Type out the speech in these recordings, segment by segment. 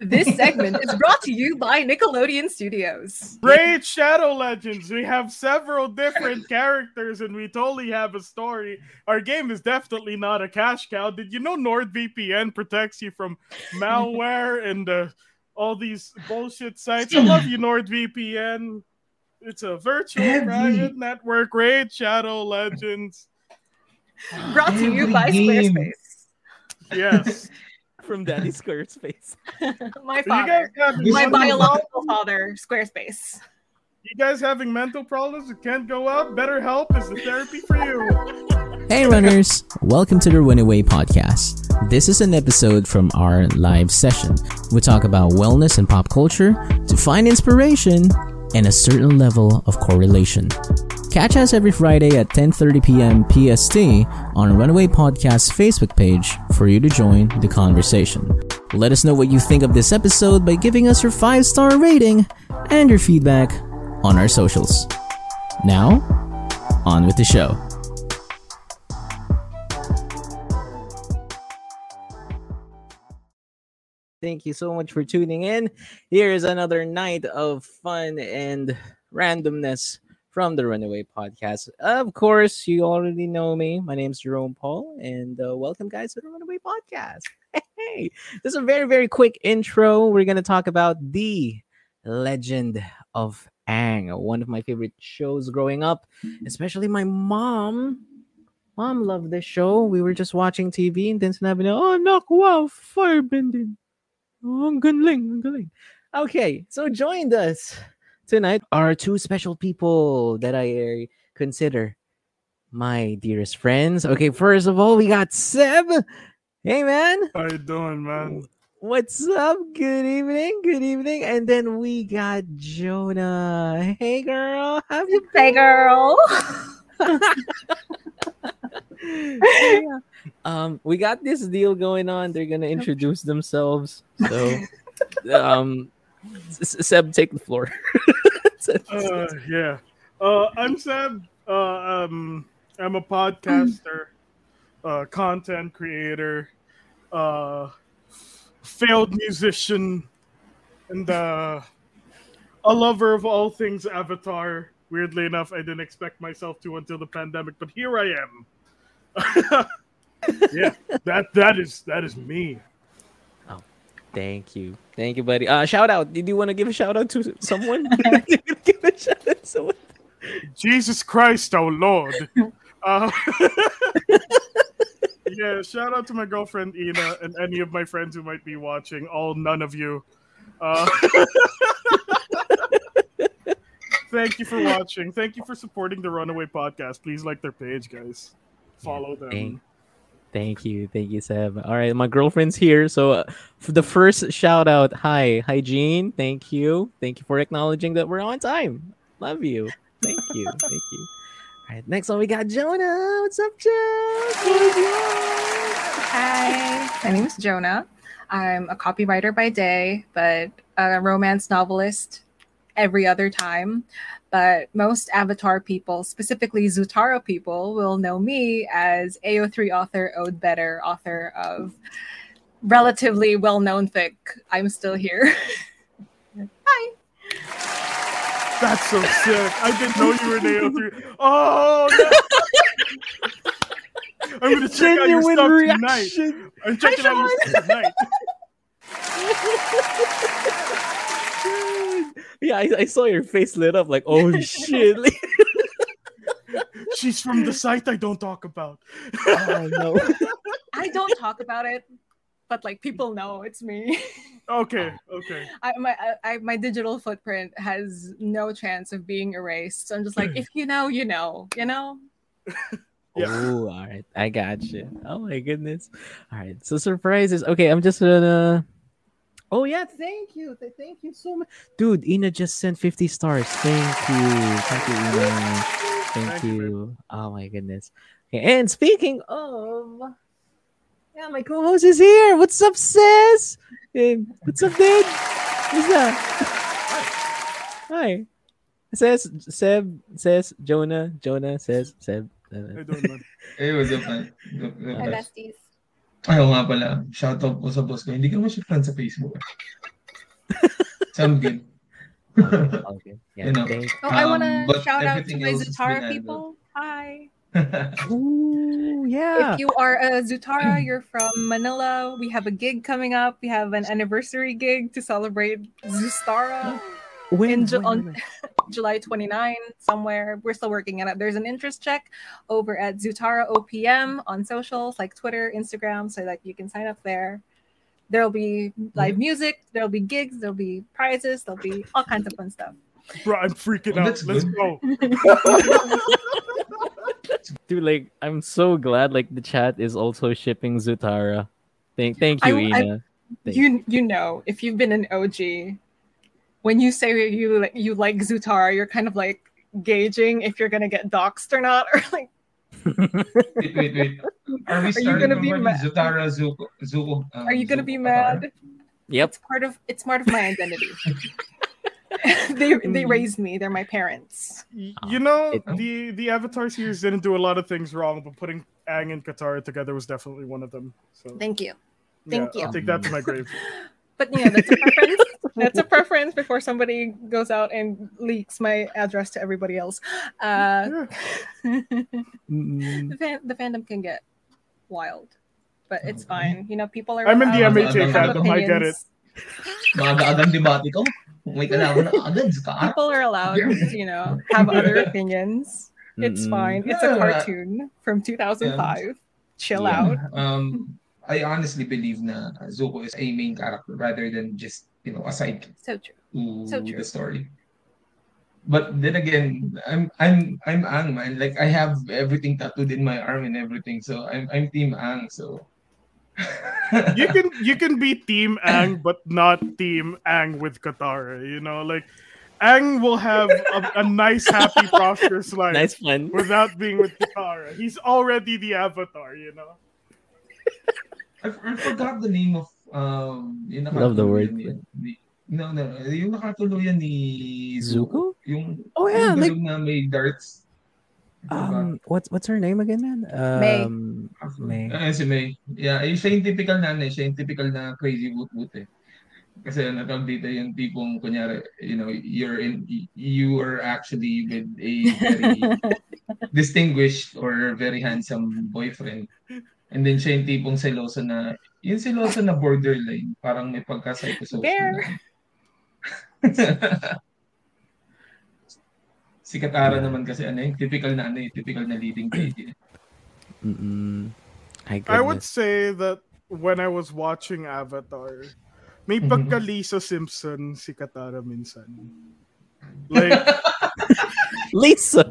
This segment is brought to you by Nickelodeon Studios. Raid Shadow Legends. We have several different characters and we totally have a story. Our game is definitely not a cash cow. Did you know NordVPN protects you from malware and all these bullshit sites? I love you, NordVPN. It's a virtual private network. Raid Shadow Legends. Brought to you by Squarespace. Yes. From Daddy Squarespace. My father. My biological father, Squarespace. You guys having mental problems that can't go up? BetterHelp is the therapy for you. Hey runners, welcome to the Runaway Podcast. This is an episode from our live session. We talk about wellness and pop culture to find inspiration and a certain level of correlation. Catch us every Friday at 10:30 p.m. PST on Runaway Podcast's Facebook page for you to join the conversation. Let us know what you think of this episode by giving us your 5-star rating and your feedback on our socials. Now, on with the show. Thank you so much for tuning in. Here is another night of fun and randomness from the Runaway Podcast. Of course, you already know me. My name's Jerome Paul, and welcome, guys, to the Runaway Podcast. Hey, this is a very, very quick intro. We're going to talk about The Legend of Aang, one of my favorite shows growing up, especially my mom. Mom loved this show. We were just watching TV, and then sinabi niya, oh, knock, wow, firebending. Oh, ang galing, ang galing. Okay, so joined us tonight are two special people that I consider my dearest friends. Okay, first of all, we got Seb. Hey, man. How you doing, man? What's up? Good evening. Good evening. And then we got Jonah. Hey, girl. How you been? Hey, girl. Yeah. We got this deal going on. They're going to introduce themselves. So, Seb, take the floor. Yeah. I'm Seb. I'm a podcaster, content creator, failed musician, and a lover of all things Avatar. Weirdly enough, I didn't expect myself to until the pandemic, but here I am. Yeah, that is me. Thank you, buddy. Shout out. Did you want to give a shout out to someone? Give a shout out to someone? Jesus Christ, oh Lord. Yeah, shout out to my girlfriend Ina and any of my friends who might be watching. All none of you. Thank you for watching. Thank you for supporting the Runaway Podcast. Please like their page, guys. Follow them. Thank you, Seb. All right, my girlfriend's here. So for the first shout out, hi, Jean. Thank you for acknowledging that we're on time. Love you. Thank you. All right, next one we got Jonah. What's up, Joe? Hi, my name is Jonah. I'm a copywriter by day, but a romance novelist every other time. But most Avatar people, specifically Zutara people, will know me as AO3 author, Odebetter, author of relatively well-known fic. I'm still here. Hi. That's so sick. I didn't know you were an AO3. Oh, I'm going to check out your stuff tonight. I'm checking out your stuff tonight. Yeah, I saw your face lit up like, oh shit. She's from the site I don't talk about. Oh, no. I don't talk about it, but like people know it's me. Okay. My digital footprint has no chance of being erased. So I'm just like, if you know, you know, you know. Yeah. Oh, all right. I got you. Oh my goodness. All right. So surprises. Okay, I'm just gonna. Oh, yeah, thank you. Thank you so much. Dude, Ina just sent 50 stars. Thank you, Ina. Thank you. Oh, my goodness. Okay, and speaking of... Yeah, my co-host is here. What's up, sis? Hey, what's up, dude? What's up? Hi. Says Seb, says Jonah. Jonah says Seb. I don't know. Hey, what's up, man? Hi, besties. Ayaw nga pala, shoutout po sa boss ko. Hindi ka mo siya friend sa Facebook. Some game. Okay. Yeah. You know. Oh, I want to shout out to my Zutara people. Hi. Ooh, yeah. If you are a Zutara, you're from Manila. We have a gig coming up. We have an anniversary gig to celebrate Zutara. On July 29, somewhere. We're still working on it. There's an interest check over at Zutara OPM on socials like Twitter, Instagram, so like you can sign up there. There'll be live music, there'll be gigs, there'll be prizes, there'll be all kinds of fun stuff. Bro, I'm freaking out. Let's go. Dude, like, I'm so glad like the chat is also shipping Zutara. Thank you, Ina. You know, if you've been an OG, when you say you like Zutara, you're kind of like gauging if you're gonna get doxxed or not, or like. Wait. Are you gonna be mad? Yep. It's part of my identity. they raised me. They're my parents. You know, the Avatar series didn't do a lot of things wrong, but putting Aang and Katara together was definitely one of them. So thank you. I'll take that to my grave. But yeah, that's a preference. That's a preference before somebody goes out and leaks my address to everybody else. The fandom can get wild, but it's fine. You know, people are. I'm in the MHA fandom. I get it. People are allowed to, you know, have other opinions. It's fine. It's a cartoon from 2005. Yeah. Chill out. I honestly believe na Zuko is a main character rather than just, you know, aside to the story. But then again, I'm Aang, man. Like, I have everything tattooed in my arm and everything, so I'm Team Aang. So you can be Team Aang, but not Team Aang with Katara. You know, like Aang will have a nice, happy, prosperous life, nice fun, without being with Katara. He's already the Avatar, you know. I forgot the name of. Love the word. No. Yung nakatuluyan ni Zuko. Yung like na may darts. What's her name again, man? May. Si May. Yeah, siya yung typical na crazy woot-woot eh. Kasi natawag dito yung tipong kunyari, you know, you are actually with a very distinguished or very handsome boyfriend. And then siya yung tipong seloso na, yun seloso na borderline. Parang may pagka-psychosocial na. Si Katara naman kasi typical na leading lady. I would say that when I was watching Avatar, may pagka-Lisa Simpson si Katara minsan. Like, Lisa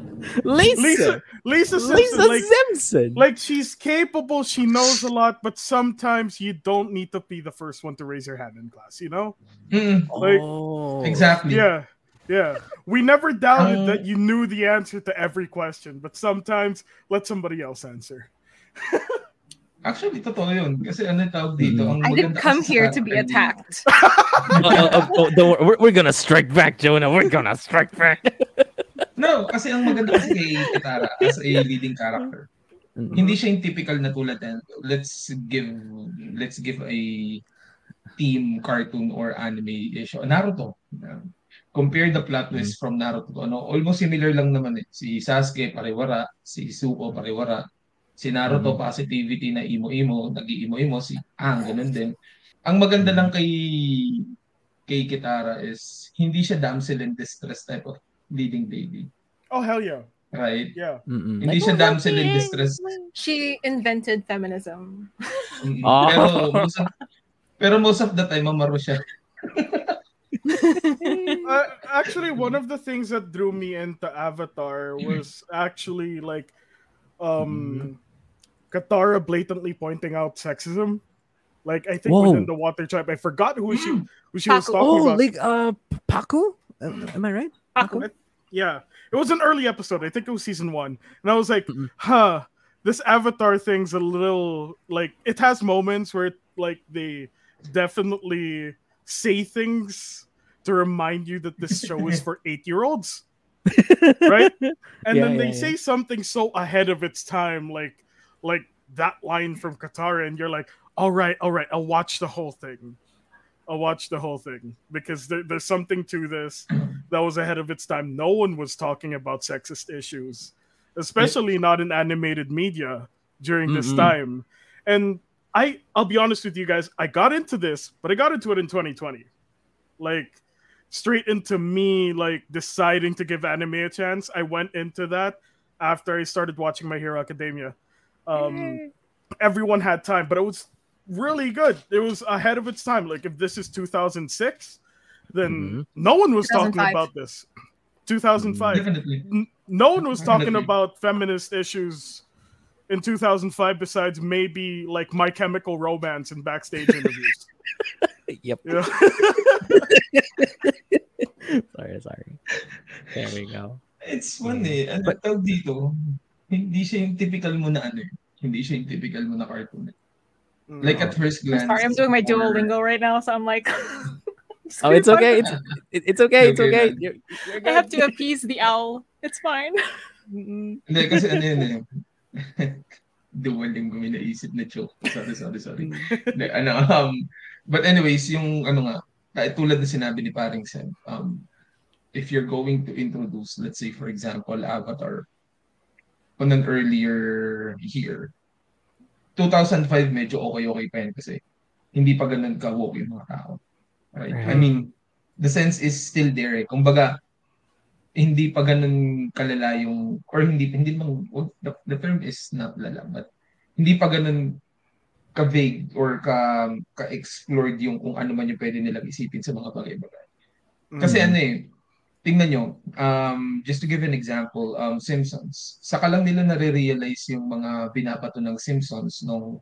Simpson. Like, she's capable, she knows a lot, but sometimes you don't need to be the first one to raise your hand in class, you know? Like, exactly. Yeah. We never doubted that you knew the answer to every question, but sometimes let somebody else answer. Actually, totoo yun. Kasi tawag dito, I didn't come here to be attacked. We're gonna strike back, Jonah. We're gonna strike back. No, kasi ang maganda kasi kay Katara as a leading character. Hindi siya yung typical na tulad na let's give a team cartoon or anime issue. Naruto. Compare the plot twist from Naruto. Ano, almost similar lang naman eh. Si Sasuke, pariwara. Si Zuko, pariwara. Si Naruto, positivity na imo-imo, nag-iimo-imo, si Aang, ganun din. Ang maganda lang kay Katara is, hindi siya damsel in distress type of leading lady. Oh, hell yeah. Right? Yeah. Mm-mm. Hindi siya damsel in distress. She invented feminism. Pero most of the time, mamaro siya. Actually, one of the things that drew me into Avatar was actually like, Katara blatantly pointing out sexism, like I think within the water tribe. I forgot who she was talking about. Like Pakku, am I right? Pakku. Yeah, it was an early episode. I think it was season 1, and I was like, this Avatar thing's a little like it has moments where like they definitely say things to remind you that this show is for 8-year-olds. Right? And then they say something so ahead of its time, like that line from Katara, and you're like, all right, I'll watch the whole thing. I'll watch the whole thing because there's something to this that was ahead of its time. No one was talking about sexist issues, especially not in animated media during this time. And I'll be honest with you guys, I got into this, but I got into it in 2020. Like, straight into me, like, deciding to give anime a chance. I went into that after I started watching My Hero Academia. Everyone had time, but it was really good. It was ahead of its time. Like, if this is 2006, then no one was talking about this. 2005. No one was talking about feminist issues in 2005 besides maybe, like, My Chemical Romance and backstage interviews. Yeah. sorry. There we go. It's funny. Ano tawag dito? Hindi siya yung typical mo na ano. Hindi siya yung typical mo na cartoon. Like, at first glance. Sorry, I'm doing my Duolingo right now, so I'm like... Oh, it's okay. It's okay. You're I have to appease the owl. It's fine. Hindi, kasi ano yun eh. Duolingo may naisip na joke. Sorry. But anyways, yung ano nga, tulad na sinabi ni Paring Sam, if you're going to introduce, let's say, for example, Avatar on an earlier year, 2005 medyo okay pa yun kasi hindi pa ganun ka-woke yung mga tao. Right? I mean, the sense is still there. Eh. Kung baga, hindi pa ganun kalala yung, or hindi mang, the term is not lala, but hindi pa ganun ka-vague or ka-explored yung kung ano man yung pwede nilang isipin sa mga bagay-bagay. Kasi ano eh, tingnan nyo, just to give an example, Simpsons. Saka lang nila nare-realize yung mga binabato ng Simpsons nung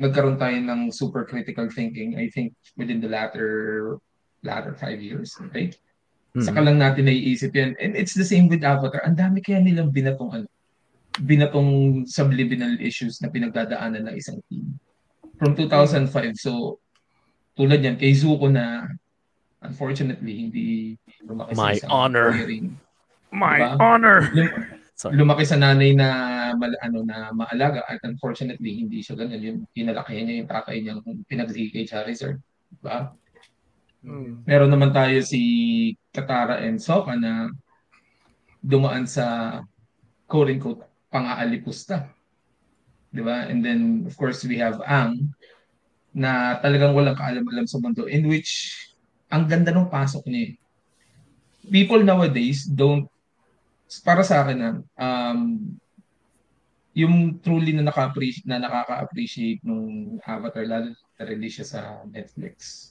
nagkaroon tayo ng super critical thinking, I think, within the latter 5 years, right? Saka lang natin naiisip yan. And it's the same with Avatar. Ang dami kaya nilang binatong subliminal issues na pinagdadaanan ng isang team. From 2005, so tulad yan, kay Zuko na unfortunately, hindi lumaki sa isang careering. My honor! Lumaki sa nanay na, na maalaga at unfortunately, hindi siya ganun. Yung kinalakihan niya, yung takay niya, yung pinag-zikay siya reserve. Diba? Meron naman tayo si Katara and Sokka na dumaan sa quote-unquote pang-aalipusta. Diba? And then, of course, we have Aang na talagang walang kaalam-alam sa mundo in which ang ganda ng pasok niya. People nowadays don't, para sa akin na, yung truly na nakaka-appreciate nung Avatar, lalo na release siya sa Netflix.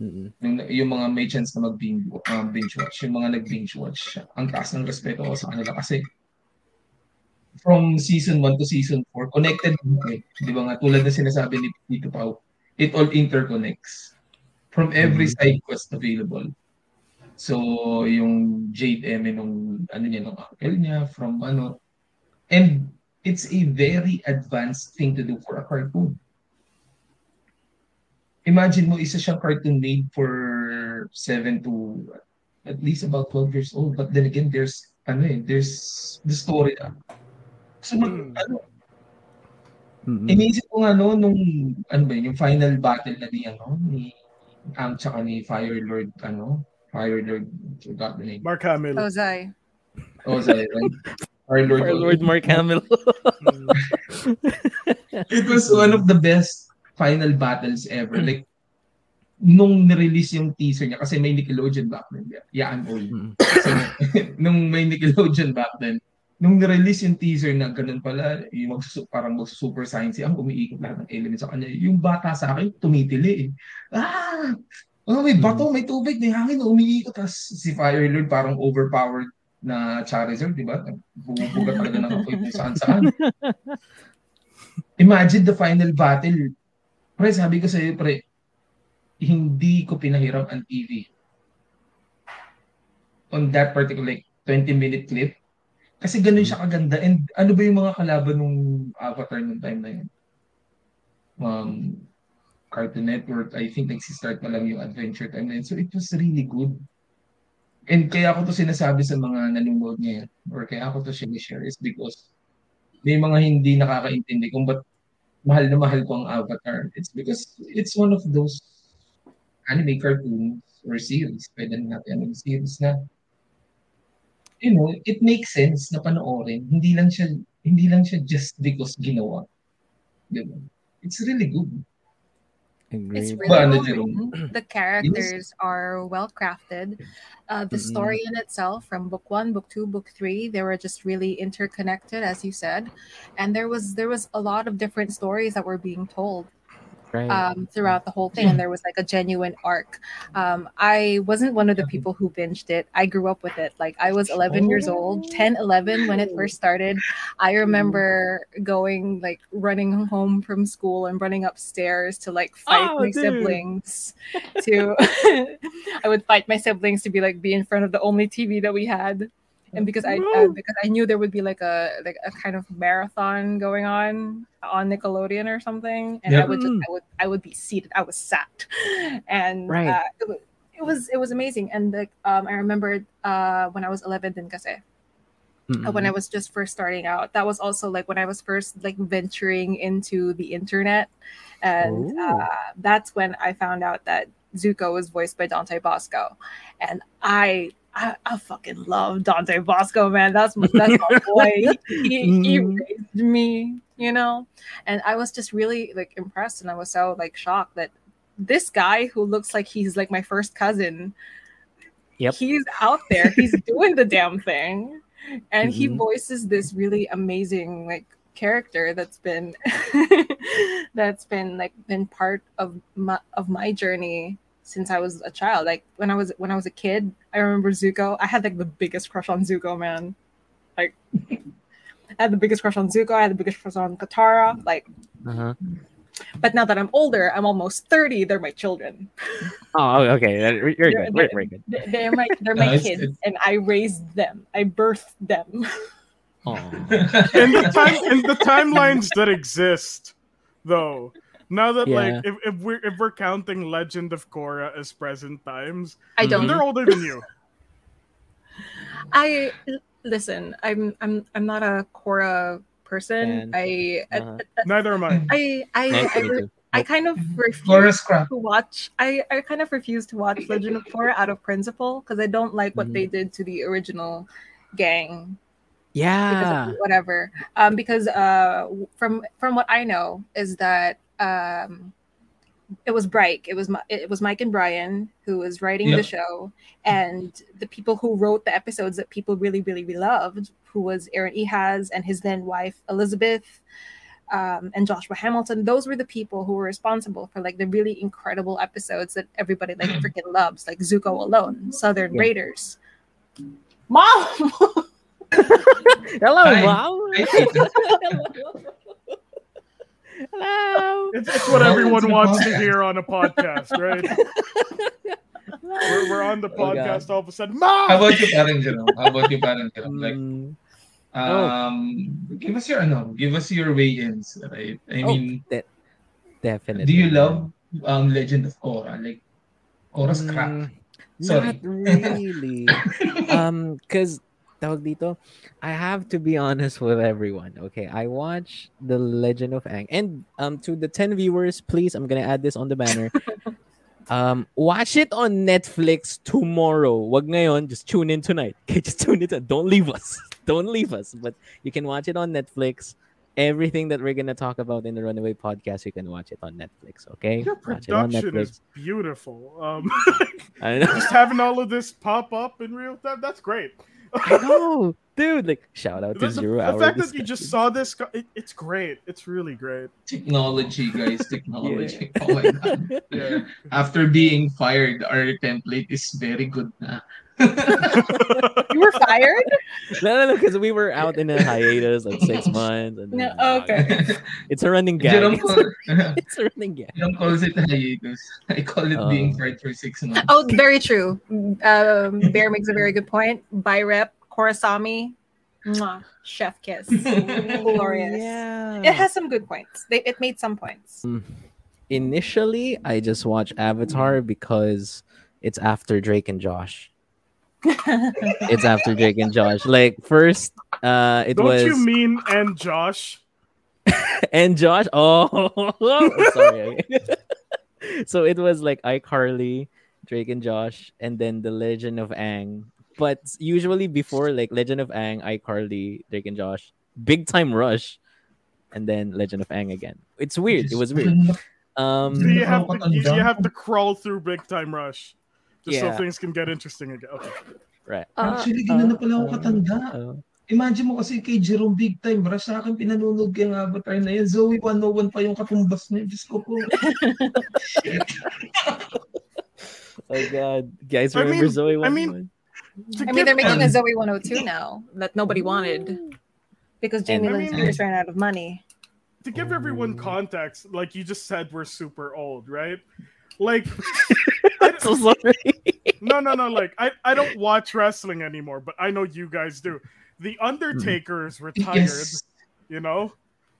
Yung mga may chance na mag-binge watch, yung mga nag-binge watch, ang taas ng respeto ko sa kanila kasi from season 1 to season 4, connected eh. Di ba nga, tulad na sinasabi ni Tito Pao, it all interconnects from every side quest available. So, yung Jade Eme nung, ano niya, nung uncle niya, from ano, and it's a very advanced thing to do for a cartoon. Imagine mo, isa siyang cartoon made for 7 to at least about 12 years old, but then again, there's the story na. So, inisip ko nga yung final battle na ni tsaka ni Fire Lord, forgot the name. Mark Hamill. Ozai, right? Fire Lord Mark Hamill. It was one of the best final battles ever. Like, nung nirelease yung teaser niya, kasi may Nickelodeon back then. Yeah, I'm old. So, nung may Nickelodeon back then, nung nirelease yung teaser na ganun pala, yung parang super science, ang umiikot lahat ng elements sa kanya. Yung bata sa akin, tumitili eh. May bato, may tubig, may hangin, umiikot. Tapos si Fire Lord parang overpowered na Charizard, di ba? Bubuga talaga ng apoy kung saan-saan. Imagine the final battle. Pre, sabi ko sa'yo, pre, hindi ko pinahiram ang TV on that particular 20-minute clip. Kasi ganun siya kaganda. And ano ba yung mga kalaban nung Avatar nung time na yun? Cartoon Network, I think nagsistart pa lang yung Adventure Time na yun. So it was really good. And kaya ako to sinasabi sa mga nanonood ngayon, or kaya ako to share is because may mga hindi nakakaintindi kung ba't mahal na mahal ko ang Avatar. It's because it's one of those anime cartoons or series. Pwede na natin anong series na, you know, it makes sense na panoorin. Hindi lang siya just because ginawa. Diba? It's really good. It's really well, the characters are well crafted. The story in itself, from book 1, book 2, book 3, they were just really interconnected, as you said. And there was a lot of different stories that were being told throughout the whole thing. And there was like a genuine arc. I wasn't one of the people who binged it. I grew up with it. Like I was 11 years old, 10, 11 when it first started. I remember going, like, running home from school and running upstairs to like fight my siblings. I would fight my siblings to be in front of the only TV that we had. And because I knew there would be like a kind of marathon going on Nickelodeon or something, and I would be seated. I was sat, and it was amazing. And I remembered when I was 11 din kasi, when I was just first starting out. That was also like when I was first like venturing into the internet, and that's when I found out that Zuko was voiced by Dante Bosco, and I fucking love Dante Bosco, man. That's my boy. He raised me, you know? And I was just really like impressed, and I was so like shocked that this guy who looks like he's like my first cousin, he's out there, he's doing the damn thing. And he voices this really amazing like character that's been part of my journey since I was a child. Like when I was a kid, I remember Zuko. I had like the biggest crush on Zuko, man. Like I had the biggest crush on Zuko. I had the biggest crush on Katara. Like, but now that I'm older, I'm almost 30. They're my children. Oh, okay. Very good. They're my kids, and I raised them. I birthed them. And the timelines that exist, though. Now that like if we're counting Legend of Korra as present times, I don't. They're older than you. I'm not a Korra person. Neither am I. I kind of refuse to watch Legend of Korra out of principle because I don't like what they did to the original gang. Yeah. Whatever. Because from what I know is that it was Brike. It was Mike and Brian who was writing the show, and the people who wrote the episodes that people really, really, really loved, who was Aaron Ehas and his then wife Elizabeth, and Joshua Hamilton. Those were the people who were responsible for like the really incredible episodes that everybody like freaking loves, like Zuko Alone, Southern Raiders. Mom. Hello, Mom. Hello. It's what everyone wants to hear on a podcast, right? We're on the podcast all of a sudden. Mom! How about you, Jerome? Like, give us your weigh-ins, right? I mean, definitely. Do you love Legend of Korra? Like, Korra's crap. Sorry. Not really. Because I have to be honest with everyone. Okay, I watched The Legend of Aang, and to the 10 viewers, please, I'm gonna add this on the banner. Watch it on Netflix tomorrow. Wag ngayon, just tune in tonight. Okay, just tune in. Don't leave us. But you can watch it on Netflix. Everything that we're gonna talk about in the Runaway Podcast, you can watch it on Netflix. Okay, your production is beautiful. I know. Just having all of this pop up in real time—that's great. I know, dude. Like, shout out to Zero Hour. The fact that you just saw this, it's great. It's really great. Technology, guys. Technology. Oh my God. Yeah. After being fired, our template is very good now. You were fired? No, because we were out in a hiatus like 6 months. And then, it's a running gag. It's a running gag. Jerome calls it hiatus. I call it being fired for 6 months. Oh, very true. Bear makes a very good point. By rep, Korasami, chef kiss. Glorious. Yeah. It has some good points. It made some points. Initially, I just watched Avatar because it's after Drake and Josh. It's after Drake and Josh. Like first, Don't you mean and Josh? And Josh? Oh, sorry. So it was like iCarly, Drake and Josh, and then The Legend of Aang. But usually before like Legend of Aang, iCarly, Drake and Josh, Big Time Rush, and then Legend of Aang again. It's weird. It was weird. So you have to crawl through Big Time Rush just so things can get interesting again. Okay. Right. Actually, ginanap pala ako katanda. Imagine mo kasi kay Jerome Big Time Rush, sa akin pinanunog yung Avatar na yun. Zoe 101 pa yung katumbas na yun. Diyos ko po. Oh God. Guys, remember Zoe 101? I mean, they're making a Zoe 102 now that nobody wanted because Jamie Lynn Spears ran out of money. To give everyone context, like you just said, we're super old, right? Like, I'm so sorry. No. Like, I don't watch wrestling anymore, but I know you guys do. The Undertaker is retired, you know.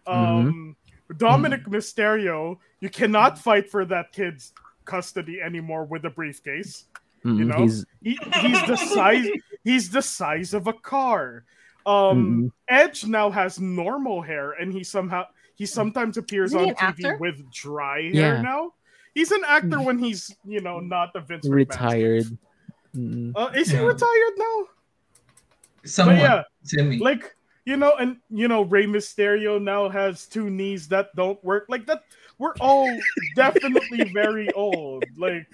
Dominic Mysterio, you cannot fight for that kid's custody anymore with a briefcase. You know, he's the size of a car. Edge now has normal hair, and he sometimes appears on TV with dry hair now. He's an actor when he's, you know, not the Vince retired. Is he retired now? Someone, like, you know, and you know, Rey Mysterio now has two knees that don't work. Like that, we're all definitely very old. Like,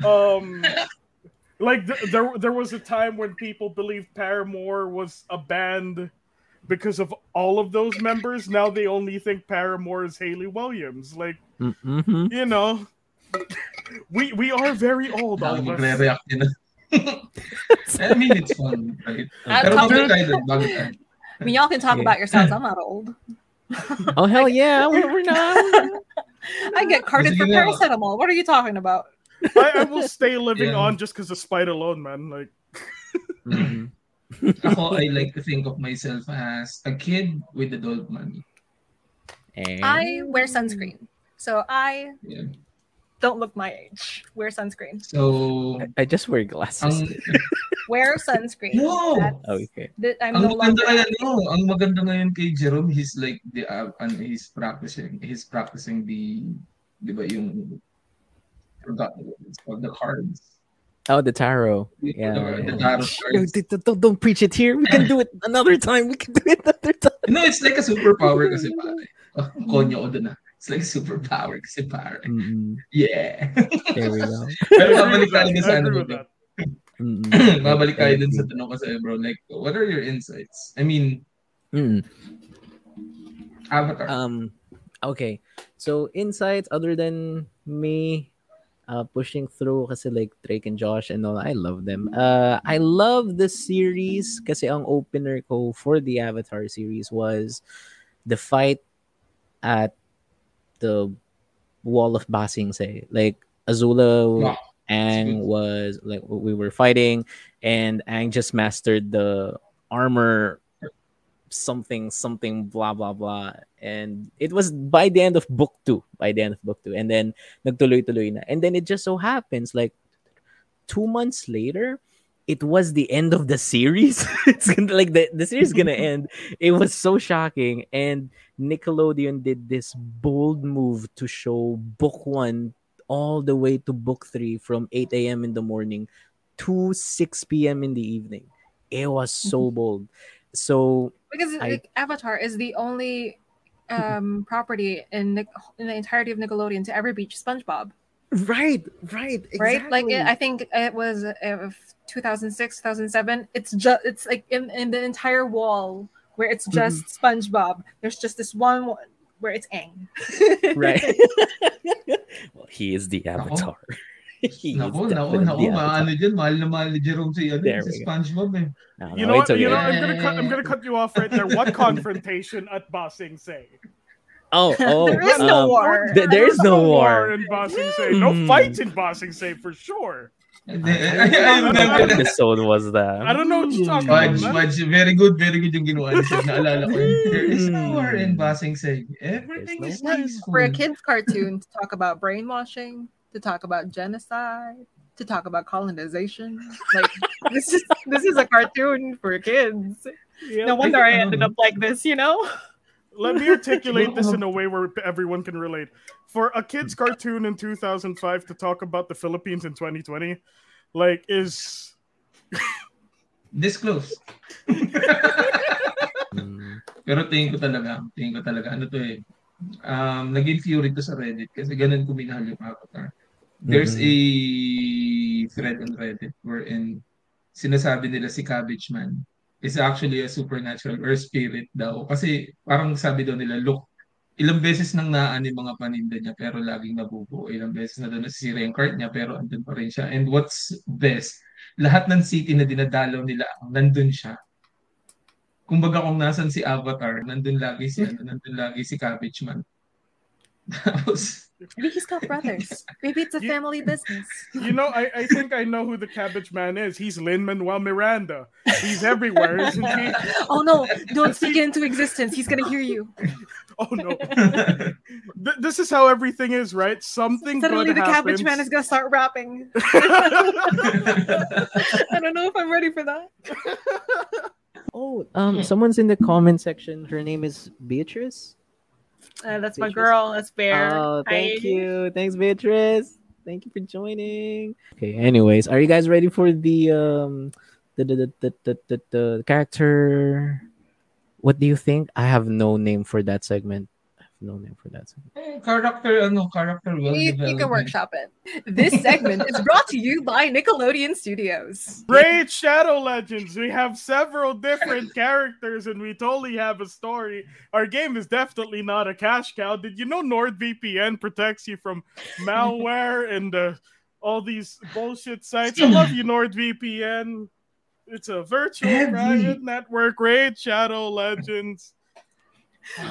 there was a time when people believed Paramore was a band because of all of those members. Now they only think Paramore is Hayley Williams. Like, you know, we are very old. All of us. I mean, it's fun, right? I mean, y'all can talk about yourselves. I'm not old. Oh, hell yeah. We're not. I get carded for paracetamol. What are you talking about? I will stay living on just because of spite alone, man. Like, I like to think of myself as a kid with adult money. And... I wear sunscreen. So I... Yeah. Don't look my age. Wear sunscreen. So I just wear glasses. Wear sunscreen. No. Okay. Ang maganda ngayon kay Jerome, he's like the he's practicing the, di ba yung, I forgot what it's called, the cards. Oh, the tarot. The tarot cards. Don't preach it here. We can do it another time. No, it's like a superpower kasi pare. Konyo oda na. It's like superpower kasi pare. Yeah. There we go. Pero mabalik tayo dun sa tanong ko sa'yo, bro. Like, what are your insights? I mean, Avatar. Okay. So, insights other than me pushing through kasi like Drake and Josh and all, I love them. I love the series kasi ang opener ko for the Avatar series was the fight at the wall of Basingse. Like Azula, Aang was like, we were fighting, and Aang just mastered the armor, something, blah blah blah. And it was by the end of book 2. And then nagtuloy-tuloy na. And then it just so happens, like 2 months later, it was the end of the series. It's gonna, like the series is going to end. It was so shocking. And Nickelodeon did this bold move to show book 1 all the way to book 3 from 8 a.m. in the morning to 6 p.m. in the evening. It was so bold. So because Avatar is the only property in the entirety of Nickelodeon to ever beat SpongeBob. Right, exactly. Right, like I think it was 2006, 2007. It's like in the entire wall where it's just SpongeBob. There's just this one where it's Aang. Right. Well, he is the Avatar. You know what? Okay. I'm gonna cut you off right there. What confrontation at Basingse? Oh, there is no war. There is no war in Basingse. No fights in Basingse for sure. I don't know what episode was that. I don't know what you're talking about. Very good yung ginawa niya. Naalala ko yun. There is no war in Basingse. Everything is nice. For a kid's cartoon to talk about brainwashing, to talk about genocide, to talk about colonization. Like this is a cartoon for kids. Yeah, no wonder I ended up like this, you know? Let me articulate this in a way where everyone can relate. For a kid's cartoon in 2005 to talk about the Philippines in 2020, like, is... this close. Pero tingin ko talaga, ano to eh, naging fury to sa Reddit kasi ganun kuminahal yung Avatar. There's a thread on Reddit wherein sinasabi nila si Cabbage Man is actually a supernatural or spirit daw. Kasi parang sabi daw nila, look, ilang beses nang naan yung mga paninda niya pero laging nabubuo. Ilang beses na daw nasisira yung cart niya pero andun pa rin siya. And what's best, lahat ng city na dinadalaw nila, nandun siya. Kumbaga kung nasan si Avatar, nandun lagi si Cabbage Man. Tapos... Maybe he's got brothers. Maybe it's a family business. You know, I think I know who the Cabbage Man is. He's Lin-Manuel Miranda. He's everywhere, isn't he? Oh no, don't speak it into existence. He's gonna hear you. Oh no. This is how everything is, right? Something suddenly good the happens. Cabbage Man is gonna start rapping. I don't know if I'm ready for that. Oh, someone's in the comment section. Her name is Beatrice. That's Beatrice. My girl. That's Bear. Oh, thank you. Thanks, Beatrice. Thank you for joining. Okay. Anyways, are you guys ready for the character? What do you think? I have no name for that segment. Character. You can workshop it. This segment is brought to you by Nickelodeon Studios. Raid Shadow Legends. We have several different characters, and we totally have a story. Our game is definitely not a cash cow. Did you know NordVPN protects you from malware and all these bullshit sites? I love you, NordVPN. It's a virtual private network. Raid Shadow Legends.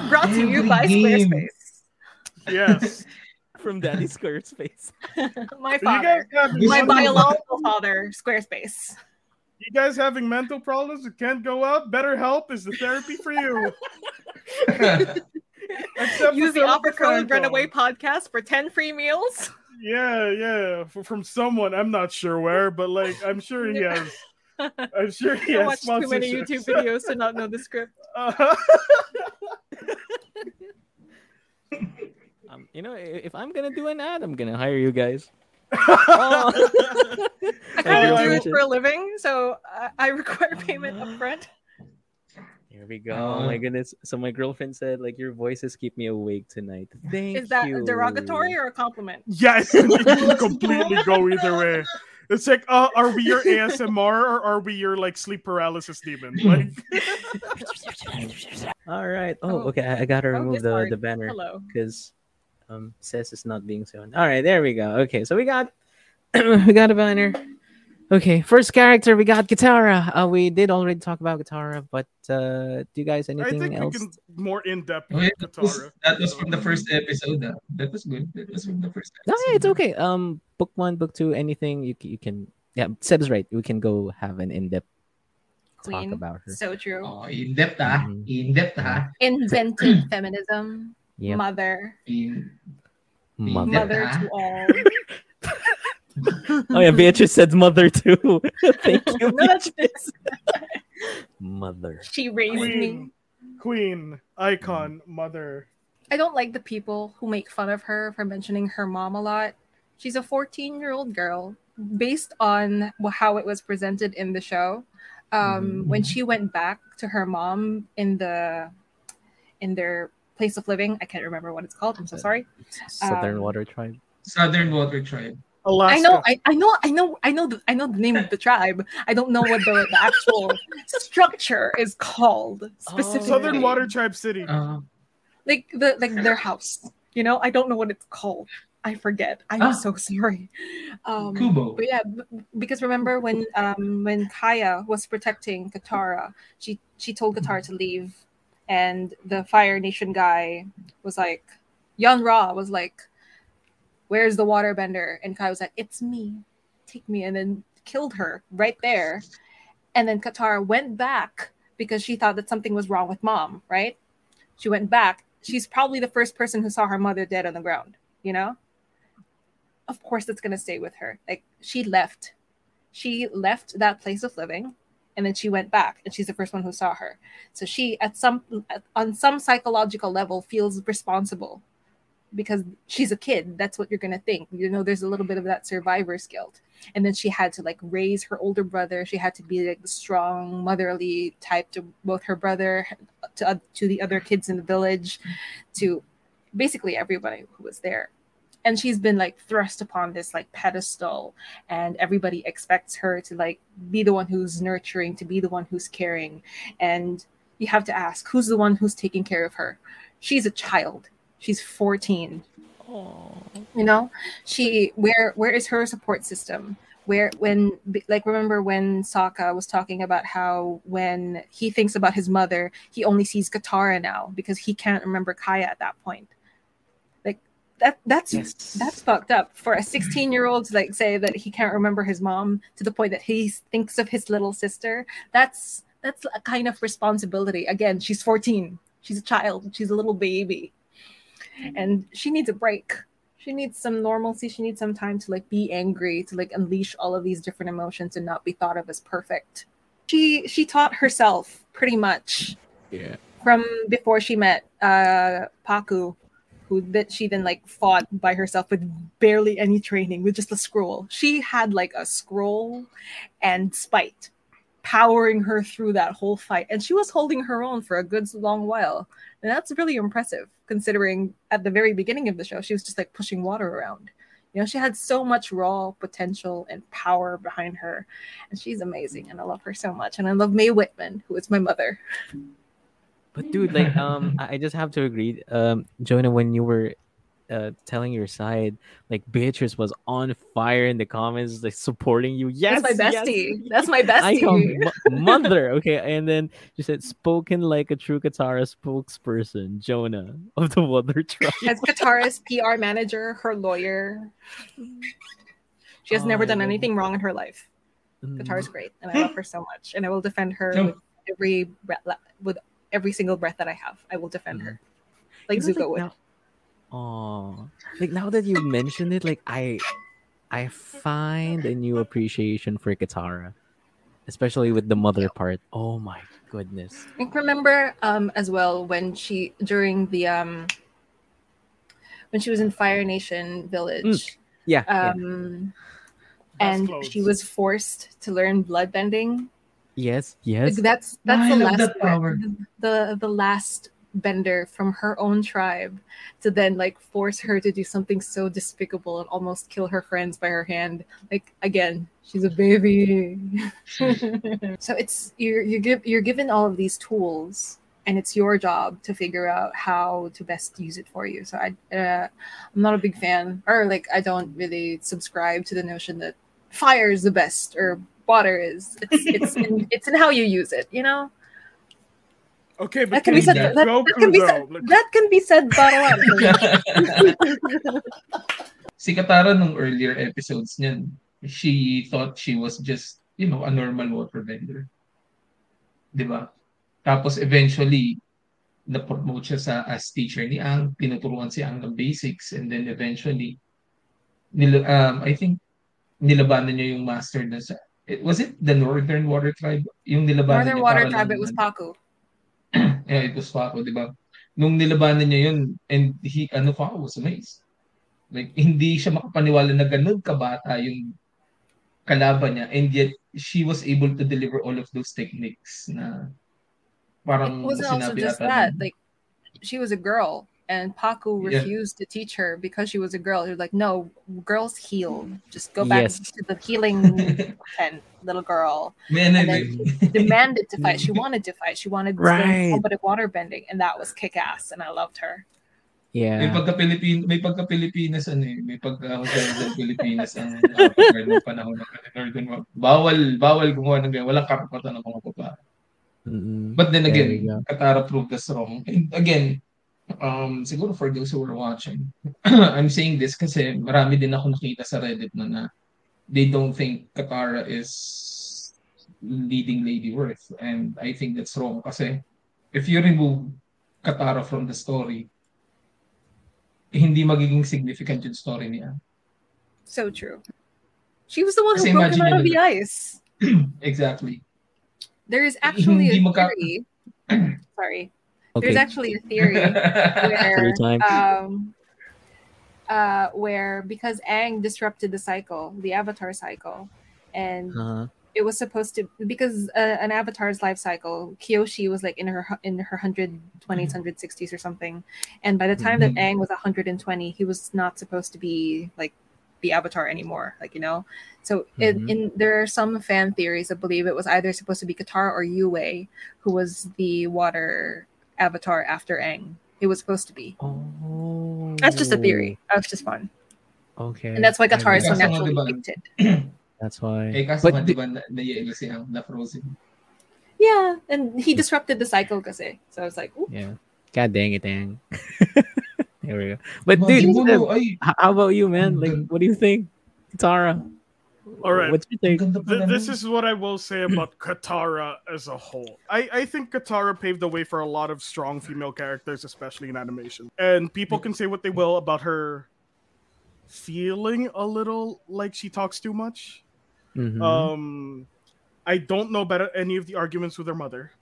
Brought to you by Squarespace. Yes. From Daddy Squarespace. My father. My biological father, Squarespace. You guys having mental problems that can't go out? BetterHelp is the therapy for you. Use the offer code Runaway Podcast for 10 free meals. Yeah. From someone. I'm not sure where, but like I'm sure he has. I'm sure he has sponsorships. I watched too many YouTube videos to not know the script. You know, if I'm gonna do an ad, I'm gonna hire you guys. I kind of do it for a living, so I require payment upfront. Here we go. Oh my goodness! So my girlfriend said, like, your voices keep me awake tonight. Thank you. Is that derogatory or a compliment? Yes, it can completely go either way. It's like, are we your ASMR or are we your like sleep paralysis demon? Like... All right. Oh, okay. I gotta remove the banner because says it's not being shown. All right, there we go. Okay, so we got a banner. Okay, first character we got Katara. We did already talk about Katara, but do you guys anything else? I think else? We can more in depth. Oh, yeah, Katara. That was from the first episode. That was good. That was from the first episode. No, yeah, it's okay. Book 1, book 2, anything you can. Yeah, Seb's right. We can go have an in-depth talk about her. So true. Oh, in-depth, inventive feminism. Yep. Mother to all. Oh yeah, Beatrice said mother too. Thank you, Beatrice. Mother. She raised me. Queen, icon, mother. I don't like the people who make fun of her for mentioning her mom a lot. She's a 14-year-old girl. Based on how it was presented in the show, when she went back to her mom in their place of living, I can't remember what it's called. I'm so sorry. Southern Water Tribe. Alaska. I know the name of the tribe. I don't know what the actual structure is called specifically. Southern Water Tribe City. Like their house. You know, I don't know what it's called. I forget. I'm so sorry. Kubo. But yeah, because remember when Kaya was protecting Katara, she told Katara to leave, and the Fire Nation guy was like, Yon-Ra was like, where's the waterbender? And Kai was like, it's me. Take me. And then killed her right there. And then Katara went back because she thought that something was wrong with mom, right? She went back. She's probably the first person who saw her mother dead on the ground, you know? Of course, it's going to stay with her. Like, she left. She left that place of living and then she went back, and she's the first one who saw her. So she, on some psychological level, feels responsible because she's a kid. That's what you're going to think. You know, there's a little bit of that survivor's guilt. And then she had to, like, raise her older brother. She had to be, like, the strong, motherly type to both her brother, to the other kids in the village, to basically everybody who was there. And she's been, like, thrust upon this, like, pedestal, and everybody expects her to, like, be the one who's nurturing, to be the one who's caring. And you have to ask, who's the one who's taking care of her? She's a child. She's 14. Aww. You know, where is her support system? Remember when Sokka was talking about how when he thinks about his mother, he only sees Katara now because he can't remember Kaya at that point. That's fucked up for a 16-year-old to, like, say that he can't remember his mom to the point that he thinks of his little sister. That's a kind of responsibility. Again, she's 14. She's a child. She's a little baby, and she needs a break. She needs some normalcy. She needs some time to, like, be angry, to, like, unleash all of these different emotions and not be thought of as perfect. She taught herself pretty much from before she met Pakku, who that she then, like, fought by herself with barely any training, with just a scroll. She had, like, a scroll and spite powering her through that whole fight. And she was holding her own for a good long while. And that's really impressive, considering at the very beginning of the show, she was just, like, pushing water around. You know, she had so much raw potential and power behind her. And she's amazing. And I love her so much. And I love Mae Whitman, who is my mother. But dude, like, I just have to agree, Jonah, when you were telling your side, like, Beatrice was on fire in the comments, like, supporting you. Yes, that's my bestie. Yes. That's my bestie. Mother, okay. And then she said, "Spoken like a true Katara spokesperson, Jonah of the Mother Tribe." As Katara's PR manager, her lawyer, she has never done anything wrong in her life. Katara's great, and I love her so much, and I will defend her with every single breath that I have. I will defend her. Like Zuko would. Oh, like, now that you mentioned it, like, I find a new appreciation for Katara, especially with the mother part. Oh my goodness. I remember as well when she was in Fire Nation Village. And she was forced to learn bloodbending. Yes. Like, that's the last part, the last bender from her own tribe, to then, like, force her to do something so despicable and almost kill her friends by her hand. Like, again, she's a baby. So it's you're given all of these tools, and it's your job to figure out how to best use it for you. So I'm not a big fan, or, like, I don't really subscribe to the notion that fire is the best or water is. It's in how you use it, you know. Okay, but that can be said. Si Katara nung earlier episodes niyan, she thought she was just, you know, a normal water vendor, di ba? Tapos eventually, na-promote siya as teacher ni Aang, tinuturuan si Aang ng basics, and then eventually, I think nilabanan niya yung master na sa. Was it the Northern Water Tribe? Yung nilabanan Northern niya, Water Tribe, it was Pakku. Yeah, it was Pakku, di ba? Nung nilabanan niya yun, and Pakku was amazed. Like, hindi siya makapaniwala na ganun kabata yung kalaban niya, and yet she was able to deliver all of those techniques na parang it wasn't also just that. Like, she was a girl, and Pakku refused to teach her because she was a girl. He was like, "No, girls heal. Just go back to the healing tent, little girl." She demanded to fight. She wanted to fight. She wanted to do a bit of water bending, and that was kick ass. And I loved her. Yeah. May pagka Pilipinas ano eh. May pagka Pilipinas ang panahon ng Northern Rock. Bawal gumawa ng ganyan. Walang karapatan ng mga babae. But then again, Katara proved us wrong. And again, siguro for those who are watching, I'm saying this kasi marami din ako nakita sa Reddit na they don't think Katara is leading Lady Worth, and I think that's wrong kasi if you remove Katara from the story, hindi magiging significant yung story niya. So true. She was the one who broke him out of the ice. Exactly. There is actually a theory. Sorry. Okay. There's actually a theory where because Aang disrupted the cycle, the Avatar cycle, and it was supposed to, because an Avatar's life cycle, Kyoshi was like in her 120s, 160s or something, and by the time that Aang was 120, he was not supposed to be like the Avatar anymore, like, you know. So there are some fan theories that believe it was either supposed to be Katara or Yue, who was the water Avatar after Aang. It was supposed to be. Oh. That's just a theory. That's just fun. Okay. And that's why Katara is so naturally depicted. That's why. But yeah, and he disrupted the cycle, kasi. So I was like, ooh. Yeah. God dang it, Aang. There we go. But dude, how about you, man? Like, what do you think, Katara? All right. What's your take? This is what I will say about Katara as a whole. I think Katara paved the way for a lot of strong female characters, especially in animation. And people can say what they will about her feeling a little like she talks too much. I don't know about any of the arguments with her mother.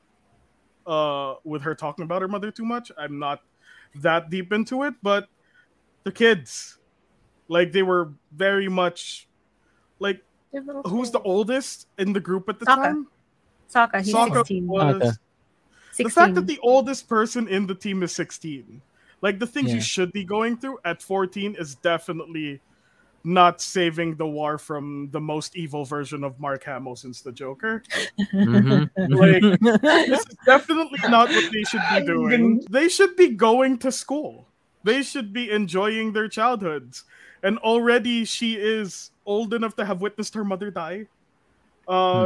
With her talking about her mother too much. I'm not that deep into it, but the kids, like, they were very much like, who's the oldest in the group at the time? Sokka. He's Sokka 16. Was 16. The fact that the oldest person in the team is 16, like, the things you should be going through at 14 is definitely not saving the war from the most evil version of Mark Hamill since the Joker. Like, this is definitely not what they should be doing. They should be going to school. They should be enjoying their childhoods. And already she is old enough to have witnessed her mother die.